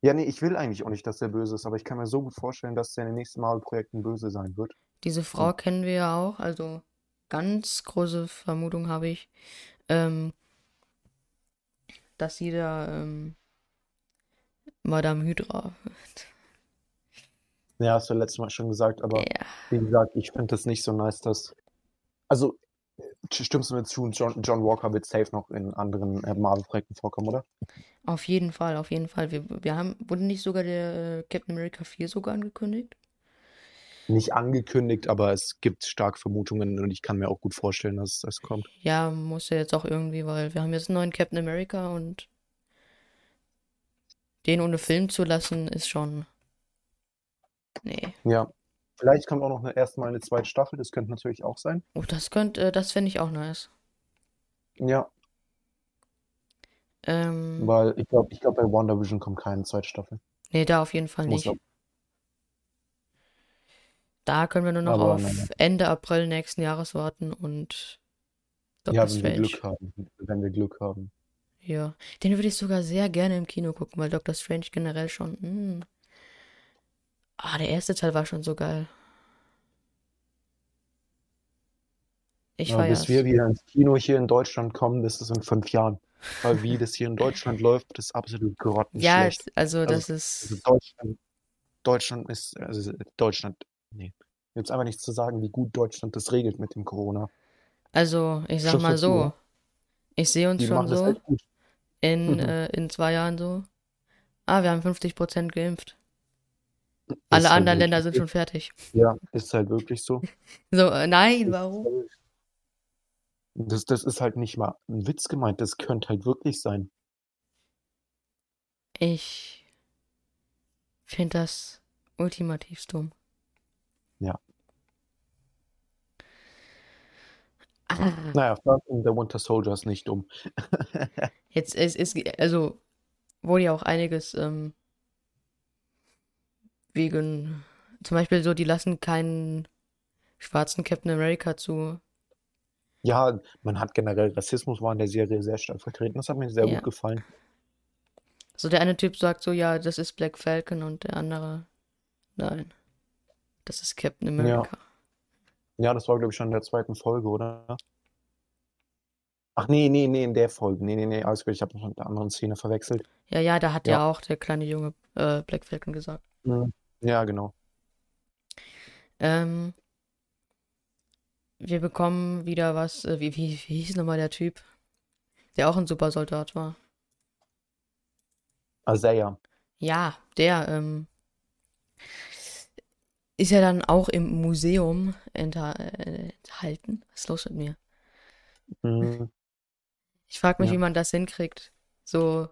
Ja, nee, ich will eigentlich auch nicht, dass der böse ist. Aber ich kann mir so gut vorstellen, dass der in den nächsten Marvel-Projekten böse sein wird. Diese Frau kennen wir ja auch. Also ganz große Vermutung habe ich, dass sie da Madame Hydra wird. Ja, hast du letztes Mal schon gesagt, aber wie gesagt, ich finde das nicht so nice, dass... Also, stimmst du mir zu, John Walker wird safe noch in anderen Marvel-Projekten vorkommen, oder? Auf jeden Fall. Wir haben... Wurde nicht sogar der Captain America 4 sogar angekündigt? Nicht angekündigt, aber es gibt stark Vermutungen und ich kann mir auch gut vorstellen, dass das kommt. Ja, muss ja jetzt auch irgendwie, weil wir haben jetzt einen neuen Captain America und den ohne Film zu lassen ist schon... Nee. Ja, vielleicht kommt auch noch erstmal eine zweite Staffel, das könnte natürlich auch sein. Oh, das finde ich auch nice. Ja. Weil ich glaube, bei WandaVision kommt keine zweite Staffel. Nee, da auf jeden Fall nicht. Da können wir nur noch Ende April nächsten Jahres warten und Doctor Strange. Wenn wir Glück haben. Ja, den würde ich sogar sehr gerne im Kino gucken, weil Doctor Strange generell schon... der erste Teil war schon so geil. Bis wir wieder ins Kino hier in Deutschland kommen, das ist in 5 Jahren. Weil wie das hier in Deutschland läuft, das ist absolut grottenschlecht. Ja, also das ist... Also Deutschland ist... Also Deutschland... Nee. Gibt's einfach nichts zu sagen, wie gut Deutschland das regelt mit dem Corona. Also, ich sag mal so. Ich sehe uns schon so. In 2 Jahren so. Wir haben 50% geimpft. Alle anderen Länder sind schon fertig. Ja, ist halt wirklich so. Nein, warum? Das ist halt nicht mal ein Witz gemeint, das könnte halt wirklich sein. Ich finde das ultimativ dumm. Ja. Naja, der Winter Soldier ist nicht dumm. Jetzt wurde ja auch einiges... wegen, zum Beispiel so, die lassen keinen schwarzen Captain America zu. Ja, man hat generell, Rassismus war in der Serie sehr stark vertreten, das hat mir sehr gut gefallen. So, der eine Typ sagt so, ja, das ist Black Falcon und der andere, nein, das ist Captain America. Ja, das war, glaube ich, schon in der zweiten Folge, oder? Ach, nee, in der Folge. Nee, alles gut, ich habe noch mit der anderen Szene verwechselt. Ja, da hat ja auch der kleine Junge Black Falcon gesagt. Ja, genau. Wir bekommen wieder was, wie hieß nochmal der Typ, der auch ein Supersoldat war? Isaiah. Ja, der ist ja dann auch im Museum enthalten. Was ist los mit mir? Mhm. Ich frage mich, wie man das hinkriegt. So...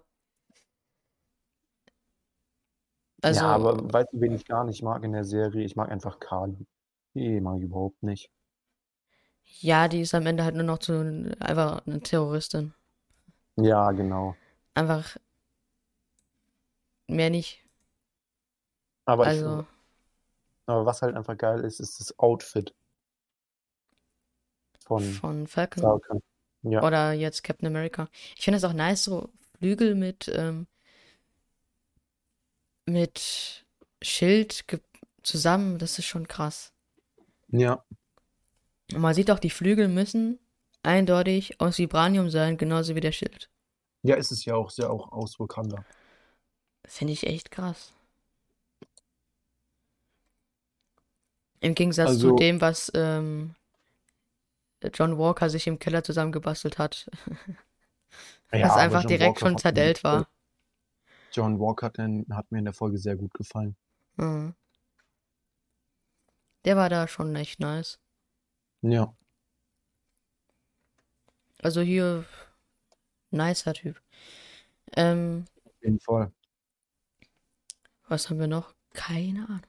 Also, ja, aber weißt du, wen ich gar nicht mag in der Serie? Ich mag einfach Karen. Die mag ich überhaupt nicht. Ja, die ist am Ende halt nur noch einfach eine Terroristin. Ja, genau. Einfach mehr nicht. Aber was halt einfach geil ist, ist das Outfit von Falcon. Ja. Oder jetzt Captain America. Ich finde es auch nice, so Flügel mit Schild zusammen, das ist schon krass. Ja. Und man sieht auch, die Flügel müssen eindeutig aus Vibranium sein, genauso wie der Schild. Ja, ist es ja auch, sehr auch aus Wakanda. Finde ich echt krass. Im Gegensatz zu dem, was John Walker sich im Keller zusammengebastelt hat. Ja, was einfach direkt schon zerdellt war. John Walker hat mir in der Folge sehr gut gefallen. Mhm. Der war da schon echt nice. Ja. Also hier, nicer Typ. Auf jeden Fall. Was haben wir noch? Keine Ahnung.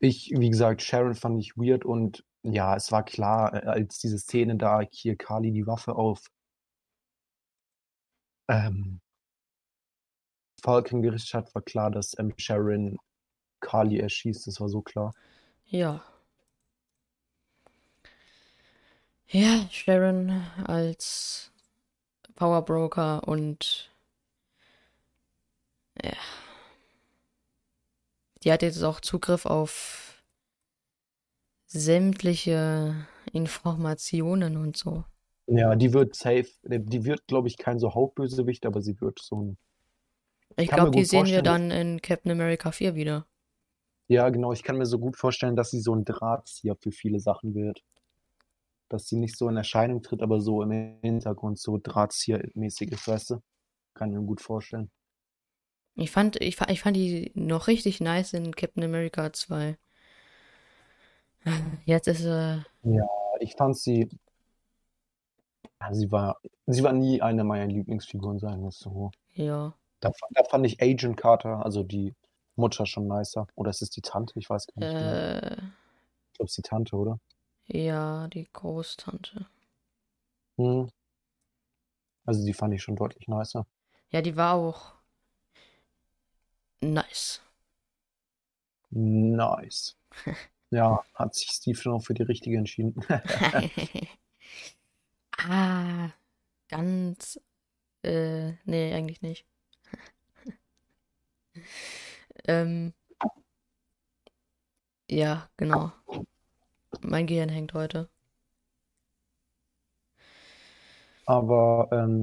Wie gesagt, Sharon fand ich weird und ja, es war klar, als diese Szene da, hier Carly die Waffe auf Falcon gerichtet hat, war klar, dass Sharon Carly erschießt, das war so klar. Ja. Ja, Sharon als Powerbroker und ja. Die hat jetzt auch Zugriff auf sämtliche Informationen und so. Ja, die wird, glaube ich, kein so Hauptbösewicht, aber sie wird so ein... Ich glaube, die sehen wir dann in Captain America 4 wieder. Ja, genau, ich kann mir so gut vorstellen, dass sie so ein Drahtzieher für viele Sachen wird. Dass sie nicht so in Erscheinung tritt, aber so im Hintergrund so Drahtzieher-mäßig ist, weißt du? Kann ich mir gut vorstellen. Ich fand die noch richtig nice in Captain America 2. Jetzt ist sie... Ja, ich fand sie... Sie war nie eine meiner Lieblingsfiguren, sagen wir es so. Ja. Da fand ich Agent Carter, also die Mutter, schon nicer. Oder ist es die Tante? Ich weiß gar nicht genau. Ich glaube, es ist die Tante, oder? Ja, die Großtante. Hm. Also die fand ich schon deutlich nicer. Ja, die war auch... Nice. Ja, hat sich Steve schon auch für die richtige entschieden. Nee, eigentlich nicht. Ja, genau. Mein Gehirn hängt heute. Aber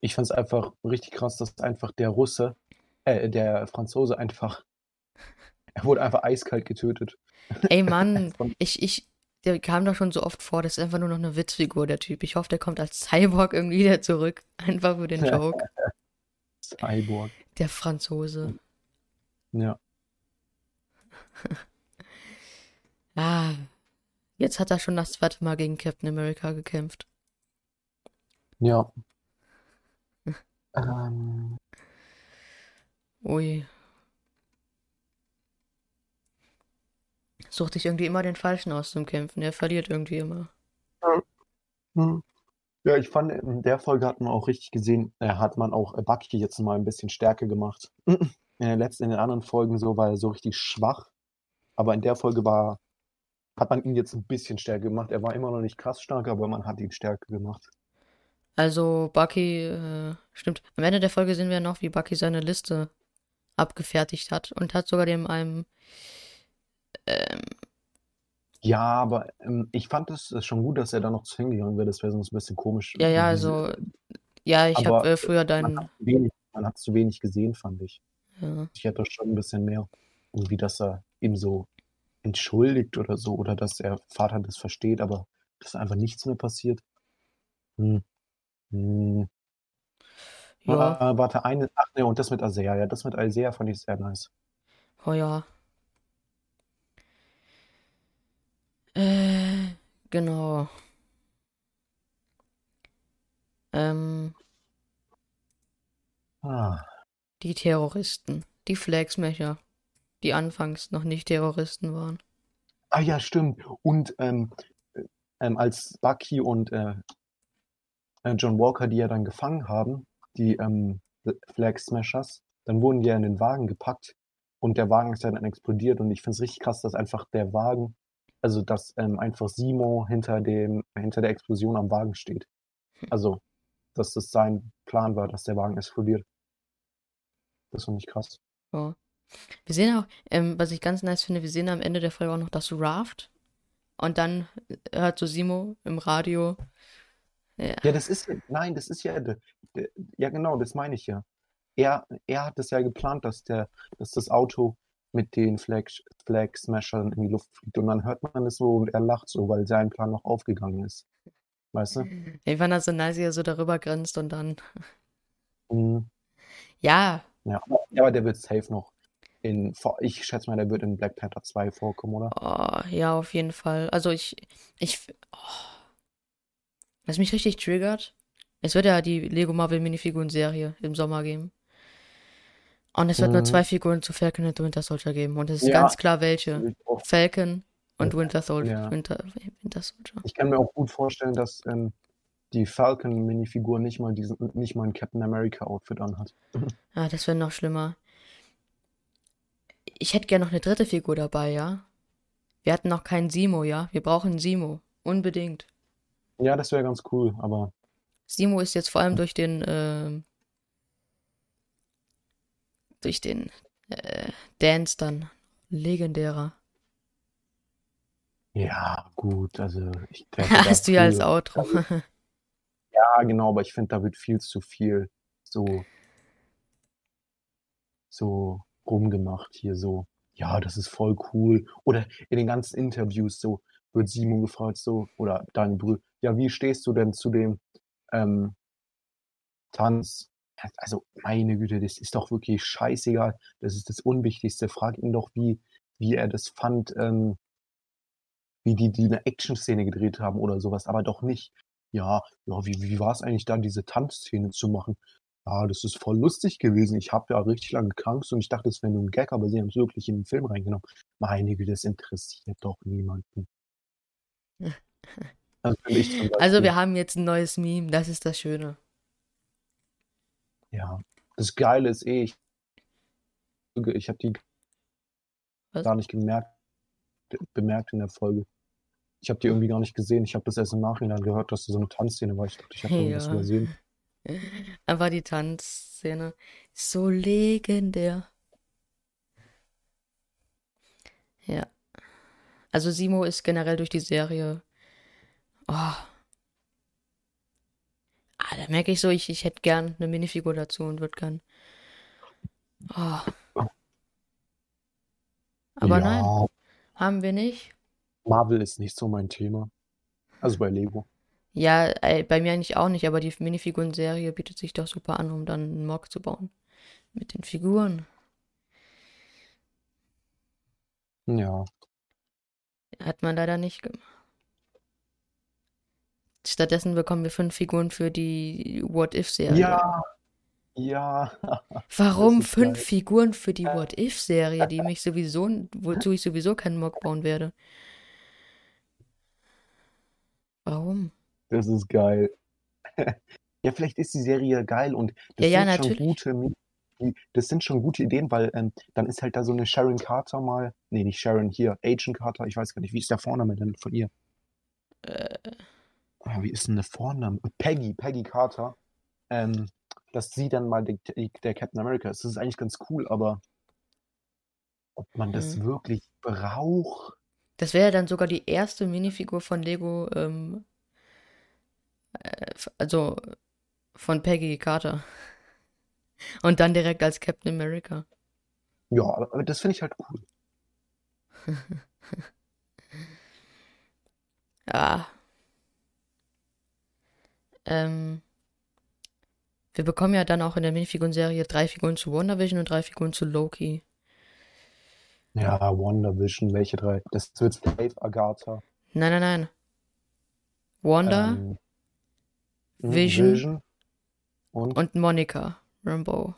ich fand es einfach richtig krass, dass einfach der Franzose einfach, er wurde einfach eiskalt getötet. Ey Mann, der kam doch schon so oft vor, das ist einfach nur noch eine Witzfigur, der Typ. Ich hoffe, der kommt als Cyborg irgendwie wieder zurück. Einfach für den Joke. Cyborg. Der Franzose. Ja. Jetzt hat er schon das zweite Mal gegen Captain America gekämpft. Ja. Ui. Such dich irgendwie immer den Falschen aus zum Kämpfen. Der verliert irgendwie immer. Ja, ich fand, in der Folge hat man auch richtig gesehen, hat man auch Bucky jetzt mal ein bisschen stärker gemacht. In den anderen Folgen so war er so richtig schwach. Aber in der Folge hat man ihn jetzt ein bisschen stärker gemacht. Er war immer noch nicht krass stark, aber man hat ihn stärker gemacht. Also Bucky, stimmt. Am Ende der Folge sehen wir noch, wie Bucky seine Liste abgefertigt hat und hat sogar dem einem... Ja, aber ich fand es schon gut, dass er da noch hingegangen wäre. Das wäre sonst ein bisschen komisch. Ja, also... Ja, ich habe früher deinen... Man hat zu wenig gesehen, fand ich. Ja. Ich hätte schon ein bisschen mehr. Irgendwie, dass er ihm so entschuldigt oder so. Oder dass der Vater das versteht, aber dass einfach nichts mehr passiert. Ja. Warte, und das mit Isaiah. Ja, das mit Isaiah fand ich sehr nice. Oh ja. Genau. Die Terroristen, die Flagsmasher, die anfangs noch nicht Terroristen waren. Ah ja, stimmt. Und als Bucky und John Walker, die ja dann gefangen haben, die Flag Smashers, dann wurden die ja in den Wagen gepackt und der Wagen ist ja dann explodiert und ich finde es richtig krass, dass einfach der Wagen, also dass einfach Simo hinter der Explosion am Wagen steht. Also, dass das sein Plan war, dass der Wagen explodiert. Das finde ich krass. Oh. Wir sehen auch, was ich ganz nice finde, wir sehen am Ende der Folge auch noch das Raft und dann hört so Simo im Radio. Ja, ja genau, das meine ich ja. Er hat es ja geplant, dass das Auto mit den Flag-Smashern in die Luft fliegt und dann hört man es so und er lacht so, weil sein Plan noch aufgegangen ist. Weißt du? Ich fand das so nice, wie er so darüber grinst und dann... Mhm. Ja. Ja, aber der wird safe noch ich schätze mal, der wird in Black Panther 2 vorkommen, oder? Oh, ja, auf jeden Fall. Also was mich richtig triggert, es wird ja die Lego Marvel Minifiguren-Serie im Sommer geben. Und es wird nur 2 Figuren zu Falcon und Winter Soldier geben. Und es ist ganz klar, welche. Falcon und Winter Soldier. Ja. Winter Soldier. Ich kann mir auch gut vorstellen, dass die Falcon-Minifigur nicht mal ein Captain America-Outfit anhat. Ah, das wäre noch schlimmer. Ich hätte gerne noch eine dritte Figur dabei, ja? Wir hatten noch keinen Simo, ja? Wir brauchen Simo. Unbedingt. Ja, das wäre ganz cool, aber... Simo ist jetzt vor allem durch den... Dance dann legendärer. Ja, gut, also... ich denke, hast du ja als Outro. Ja, genau, aber ich finde, da wird viel zu viel so rumgemacht hier so, ja, das ist voll cool. Oder in den ganzen Interviews so wird Simo gefragt so, oder dein Bruder, ja, wie stehst du denn zu dem Tanz? Also, meine Güte, das ist doch wirklich scheißegal. Das ist das Unwichtigste. Frag ihn doch, wie er das fand, wie die eine Action-Szene gedreht haben oder sowas, aber doch nicht. Ja, wie war es eigentlich da, diese Tanzszene zu machen? Ja, das ist voll lustig gewesen. Ich habe ja richtig lange gekrankst und ich dachte, das wäre nur ein Gag, aber sie haben es wirklich in den Film reingenommen. Meine Güte, das interessiert doch niemanden. Also wir haben jetzt ein neues Meme, das ist das Schöne. Ja, das Geile ist ich habe die gar nicht bemerkt in der Folge. Ich habe die irgendwie gar nicht gesehen. Ich habe das erst im Nachhinein gehört, dass so eine Tanzszene war. Ich dachte, ich habe irgendwas übersehen. Aber die Tanzszene ist so legendär. Ja. Also Simo ist generell durch die Serie... Oh. Ah, da merke ich so, ich hätte gern eine Minifigur dazu und würde gern... Oh. Aber nein, haben wir nicht. Marvel ist nicht so mein Thema. Also bei Lego. Ja, bei mir eigentlich auch nicht, aber die Minifiguren-Serie bietet sich doch super an, um dann einen Mock zu bauen. Mit den Figuren. Ja. Hat man leider nicht gemacht. Stattdessen bekommen wir 5 Figuren für die What-If-Serie. Ja. Warum 5 Figuren für die What-If-Serie, wozu ich sowieso keinen Mock bauen werde? Warum? Das ist geil. Ja, vielleicht ist die Serie geil und das sind schon gute Ideen, weil dann ist halt da so eine Sharon Carter mal, nee, nicht Sharon, hier, Agent Carter, ich weiß gar nicht, wie ist der Vorname denn von ihr? Wie ist denn der Vorname? Peggy Carter, dass sie dann mal der Captain America ist. Das ist eigentlich ganz cool, aber ob man das wirklich braucht? Das wäre ja dann sogar die erste Minifigur von Lego, also von Peggy Carter. Und dann direkt als Captain America. Ja, aber das finde ich halt cool. Ja. Wir bekommen ja dann auch in der Minifiguren-Serie 3 Figuren zu WandaVision und 3 Figuren zu Loki. Ja, WandaVision, welche 3? Das wird Slave, Agatha. Nein. Wanda, Vision und Monica Rambeau.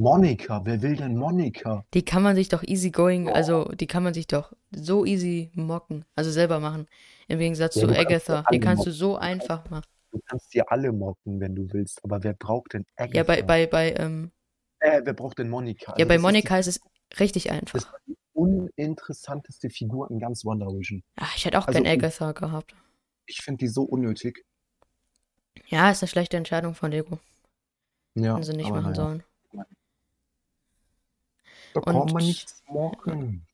Monika, wer will denn Monika? Die kann man sich doch easy going, also die kann man sich doch so easy mocken, also selber machen. Im Gegensatz zu Agatha, die kannst du so einfach machen. Du kannst dir alle mocken, wenn du willst, aber wer braucht denn Agatha? Ja, wer braucht denn Monika? Also ja, bei Monika ist es richtig einfach. Das ist die uninteressanteste Figur in ganz WandaVision. Ach, ich hätte auch gern Agatha gehabt. Ich finde die so unnötig. Ja, ist eine schlechte Entscheidung von Lego. Ja, hätten sie nicht machen sollen. Nein. Da kann man nichts mocken.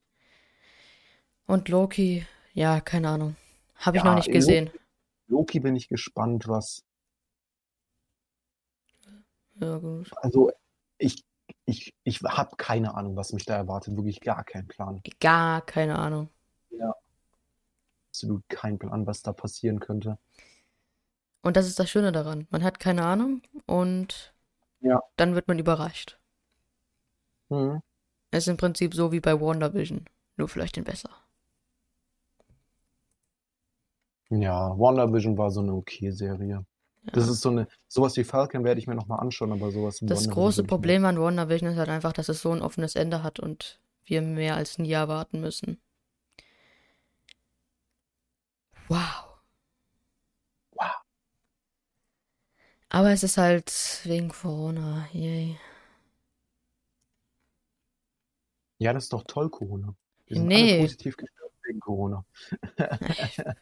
Und Loki, ja, keine Ahnung. Habe ich noch nicht gesehen. Loki bin ich gespannt, was... Ja, gut. Also, ich habe keine Ahnung, was mich da erwartet. Wirklich gar keinen Plan. Gar keine Ahnung. Ja. Absolut keinen Plan, was da passieren könnte. Und das ist das Schöne daran. Man hat keine Ahnung und dann wird man überrascht. Mhm. Es ist im Prinzip so wie bei WandaVision, nur vielleicht in besser. Ja, WandaVision war so eine okay Serie. Ja. Das ist sowas wie Falcon werde ich mir nochmal anschauen, aber sowas wie das große Problem an WandaVision ist halt einfach, dass es so ein offenes Ende hat und wir mehr als ein Jahr warten müssen. Wow. Aber es ist halt wegen Corona. Yay. Ja, das ist doch toll, Corona. Wir sind alle positiv gestört wegen Corona. Wir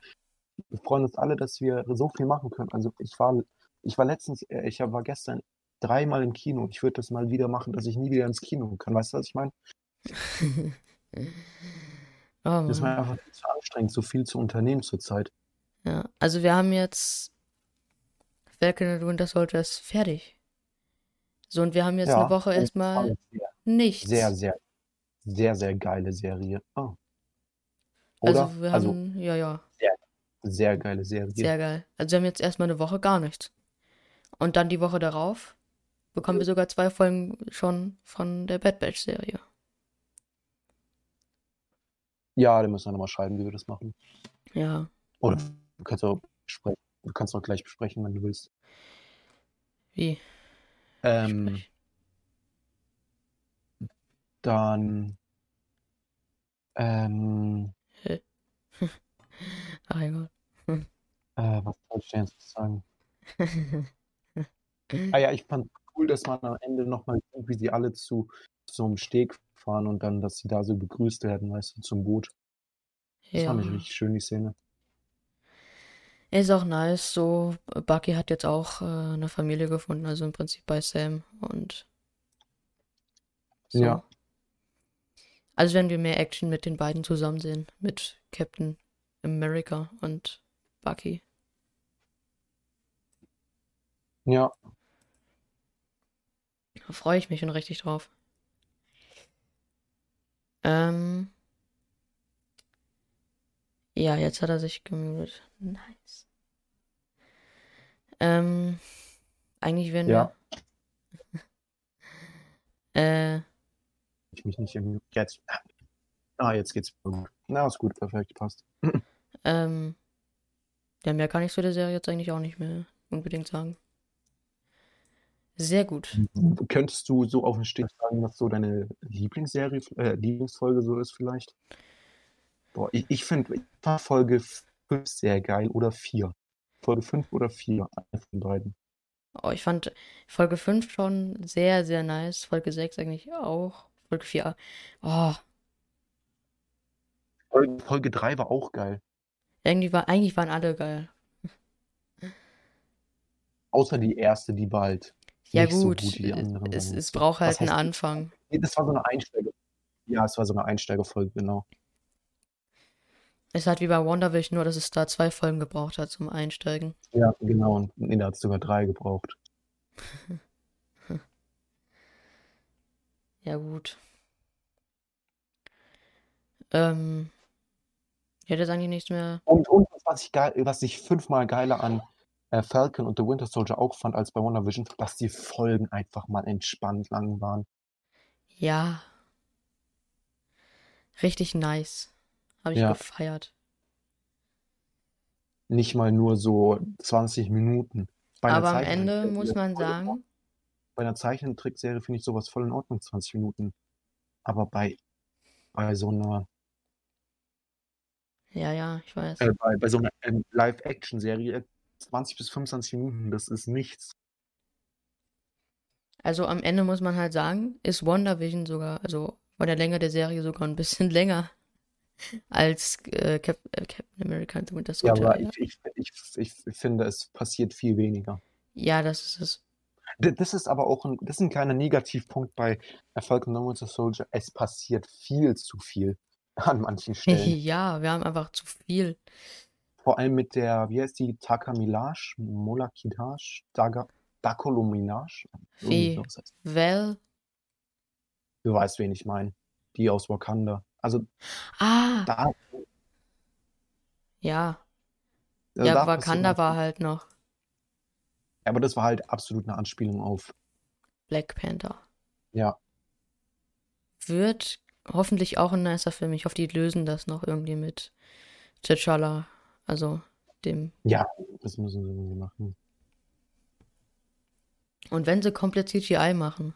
freuen uns alle, dass wir so viel machen können. Also ich war gestern 3-mal im Kino. Ich würde das mal wieder machen, dass ich nie wieder ins Kino kann. Weißt du, was ich meine? Oh, das ist mir einfach zu anstrengend, so viel zu unternehmen zurzeit. Ja, also wir haben jetzt Falcon und Winter Soldier ist fertig. So, und wir haben jetzt eine Woche erstmal nichts. Sehr, sehr, sehr, sehr geile Serie. Oh. Oder? Also, wir haben, Sehr, sehr geile Serie. Sehr geil. Also, wir haben jetzt erstmal eine Woche gar nichts. Und dann die Woche darauf bekommen wir sogar 2 Folgen schon von der Bad Batch-Serie. Ja, da müssen wir nochmal schreiben, wie wir das machen. Ja. Oder du kannst auch sprechen. Du kannst auch gleich besprechen, wenn du willst. Wie? Dann. Ach, egal. Was soll ich denn jetzt sagen? Ich fand cool, dass man am Ende nochmal sieht, wie sie alle zu einem Steg fahren und dann, dass sie da so begrüßt werden, weißt du, zum Boot. Das fand ich richtig schön, die Szene. Ist auch nice, so, Bucky hat jetzt auch eine Familie gefunden, also im Prinzip bei Sam und so. Ja. Also werden wir mehr Action mit den beiden zusammen sehen, mit Captain America und Bucky. Ja. Da freue ich mich schon richtig drauf. Ja, jetzt hat er sich gemutet. Nice. Eigentlich werden wir... Ich mich nicht im... Jetzt. Jetzt geht's gut. Na, ist gut, perfekt, passt. Ja, mehr kann ich zu der Serie jetzt eigentlich auch nicht mehr unbedingt sagen. Sehr gut. Könntest du so auf den Stich sagen, was so deine Lieblingsfolge so ist vielleicht? Boah, ich finde Folge 5 sehr geil oder 4. Folge 5 oder 4, eine von beiden. Oh, ich fand Folge 5 schon sehr, sehr nice. Folge 6 eigentlich auch. Folge 4. Oh. Folge 3 war auch geil. Eigentlich waren alle geil. Außer die erste, die war halt nicht gut. So gut wie die anderen. Es braucht halt einen Anfang. Das war so eine Einsteiger. Ja, es war so eine Einsteigerfolge, genau. Es hat wie bei WandaVision, nur dass es da 2 Folgen gebraucht hat zum Einsteigen. Ja, genau. Und da hat es sogar 3 gebraucht. Ja, gut. Ich hätte jetzt eigentlich nichts mehr... Und was ich 5-mal geiler an Falcon und The Winter Soldier auch fand als bei WandaVision, dass die Folgen einfach mal entspannt lang waren. Ja. Richtig nice. Habe ich gefeiert. Nicht mal nur so 20 Minuten. Aber am Ende muss man sagen, bei einer Zeichentrickserie finde ich sowas voll in Ordnung, 20 Minuten. Aber bei so einer... Ja, ich weiß. Bei so einer Live-Action-Serie 20 bis 25 Minuten, das ist nichts. Also am Ende muss man halt sagen, ist WandaVision sogar, also bei der Länge der Serie sogar ein bisschen länger als Captain America und Winter Soldier. Ja, aber ich finde, es passiert viel weniger. Ja, das ist es. Das ist aber auch ein kleiner Negativpunkt bei Falcon und Winter Soldier. Es passiert viel zu viel an manchen Stellen. Ja, wir haben einfach zu viel. Vor allem mit der, wie heißt die, Takamilage, Molakidage, Dakolominage? Wie? Well? Du weißt, wen ich meine. Die aus Wakanda. Also, da. Ja. Ja, Wakanda war halt noch. Aber das war halt absolut eine Anspielung auf Black Panther. Ja. Wird hoffentlich auch ein nicer Film. Ich hoffe, die lösen das noch irgendwie mit T'Challa. Also dem... Ja, das müssen sie irgendwie machen. Und wenn sie komplett CGI machen,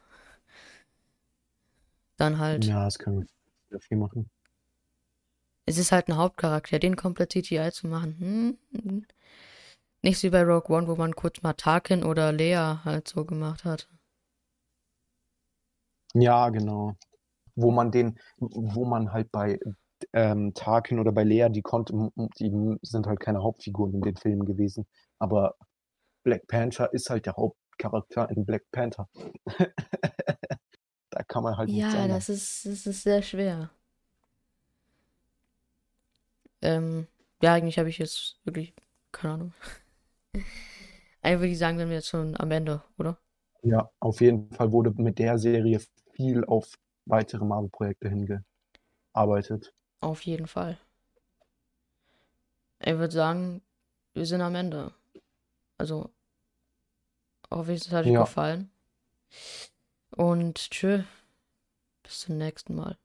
dann halt... Ja, das können wir viel machen. Es ist halt ein Hauptcharakter, den komplett CGI zu machen. Nicht wie bei Rogue One, wo man kurz mal Tarkin oder Leia halt so gemacht hat. Ja, genau. Wo man halt bei Tarkin oder bei Leia, die sind halt keine Hauptfiguren in den Filmen gewesen. Aber Black Panther ist halt der Hauptcharakter in Black Panther. Da kann man halt nicht sagen. Ja, das ist sehr schwer. Ja, eigentlich habe ich jetzt wirklich keine Ahnung. Eigentlich würde ich sagen, sind wir jetzt schon am Ende, oder? Ja, auf jeden Fall wurde mit der Serie viel auf weitere Marvel-Projekte hingearbeitet. Auf jeden Fall. Ich würde sagen, wir sind am Ende. Also, hoffe ich, es hat euch gefallen. Und tschö. Bis zum nächsten Mal.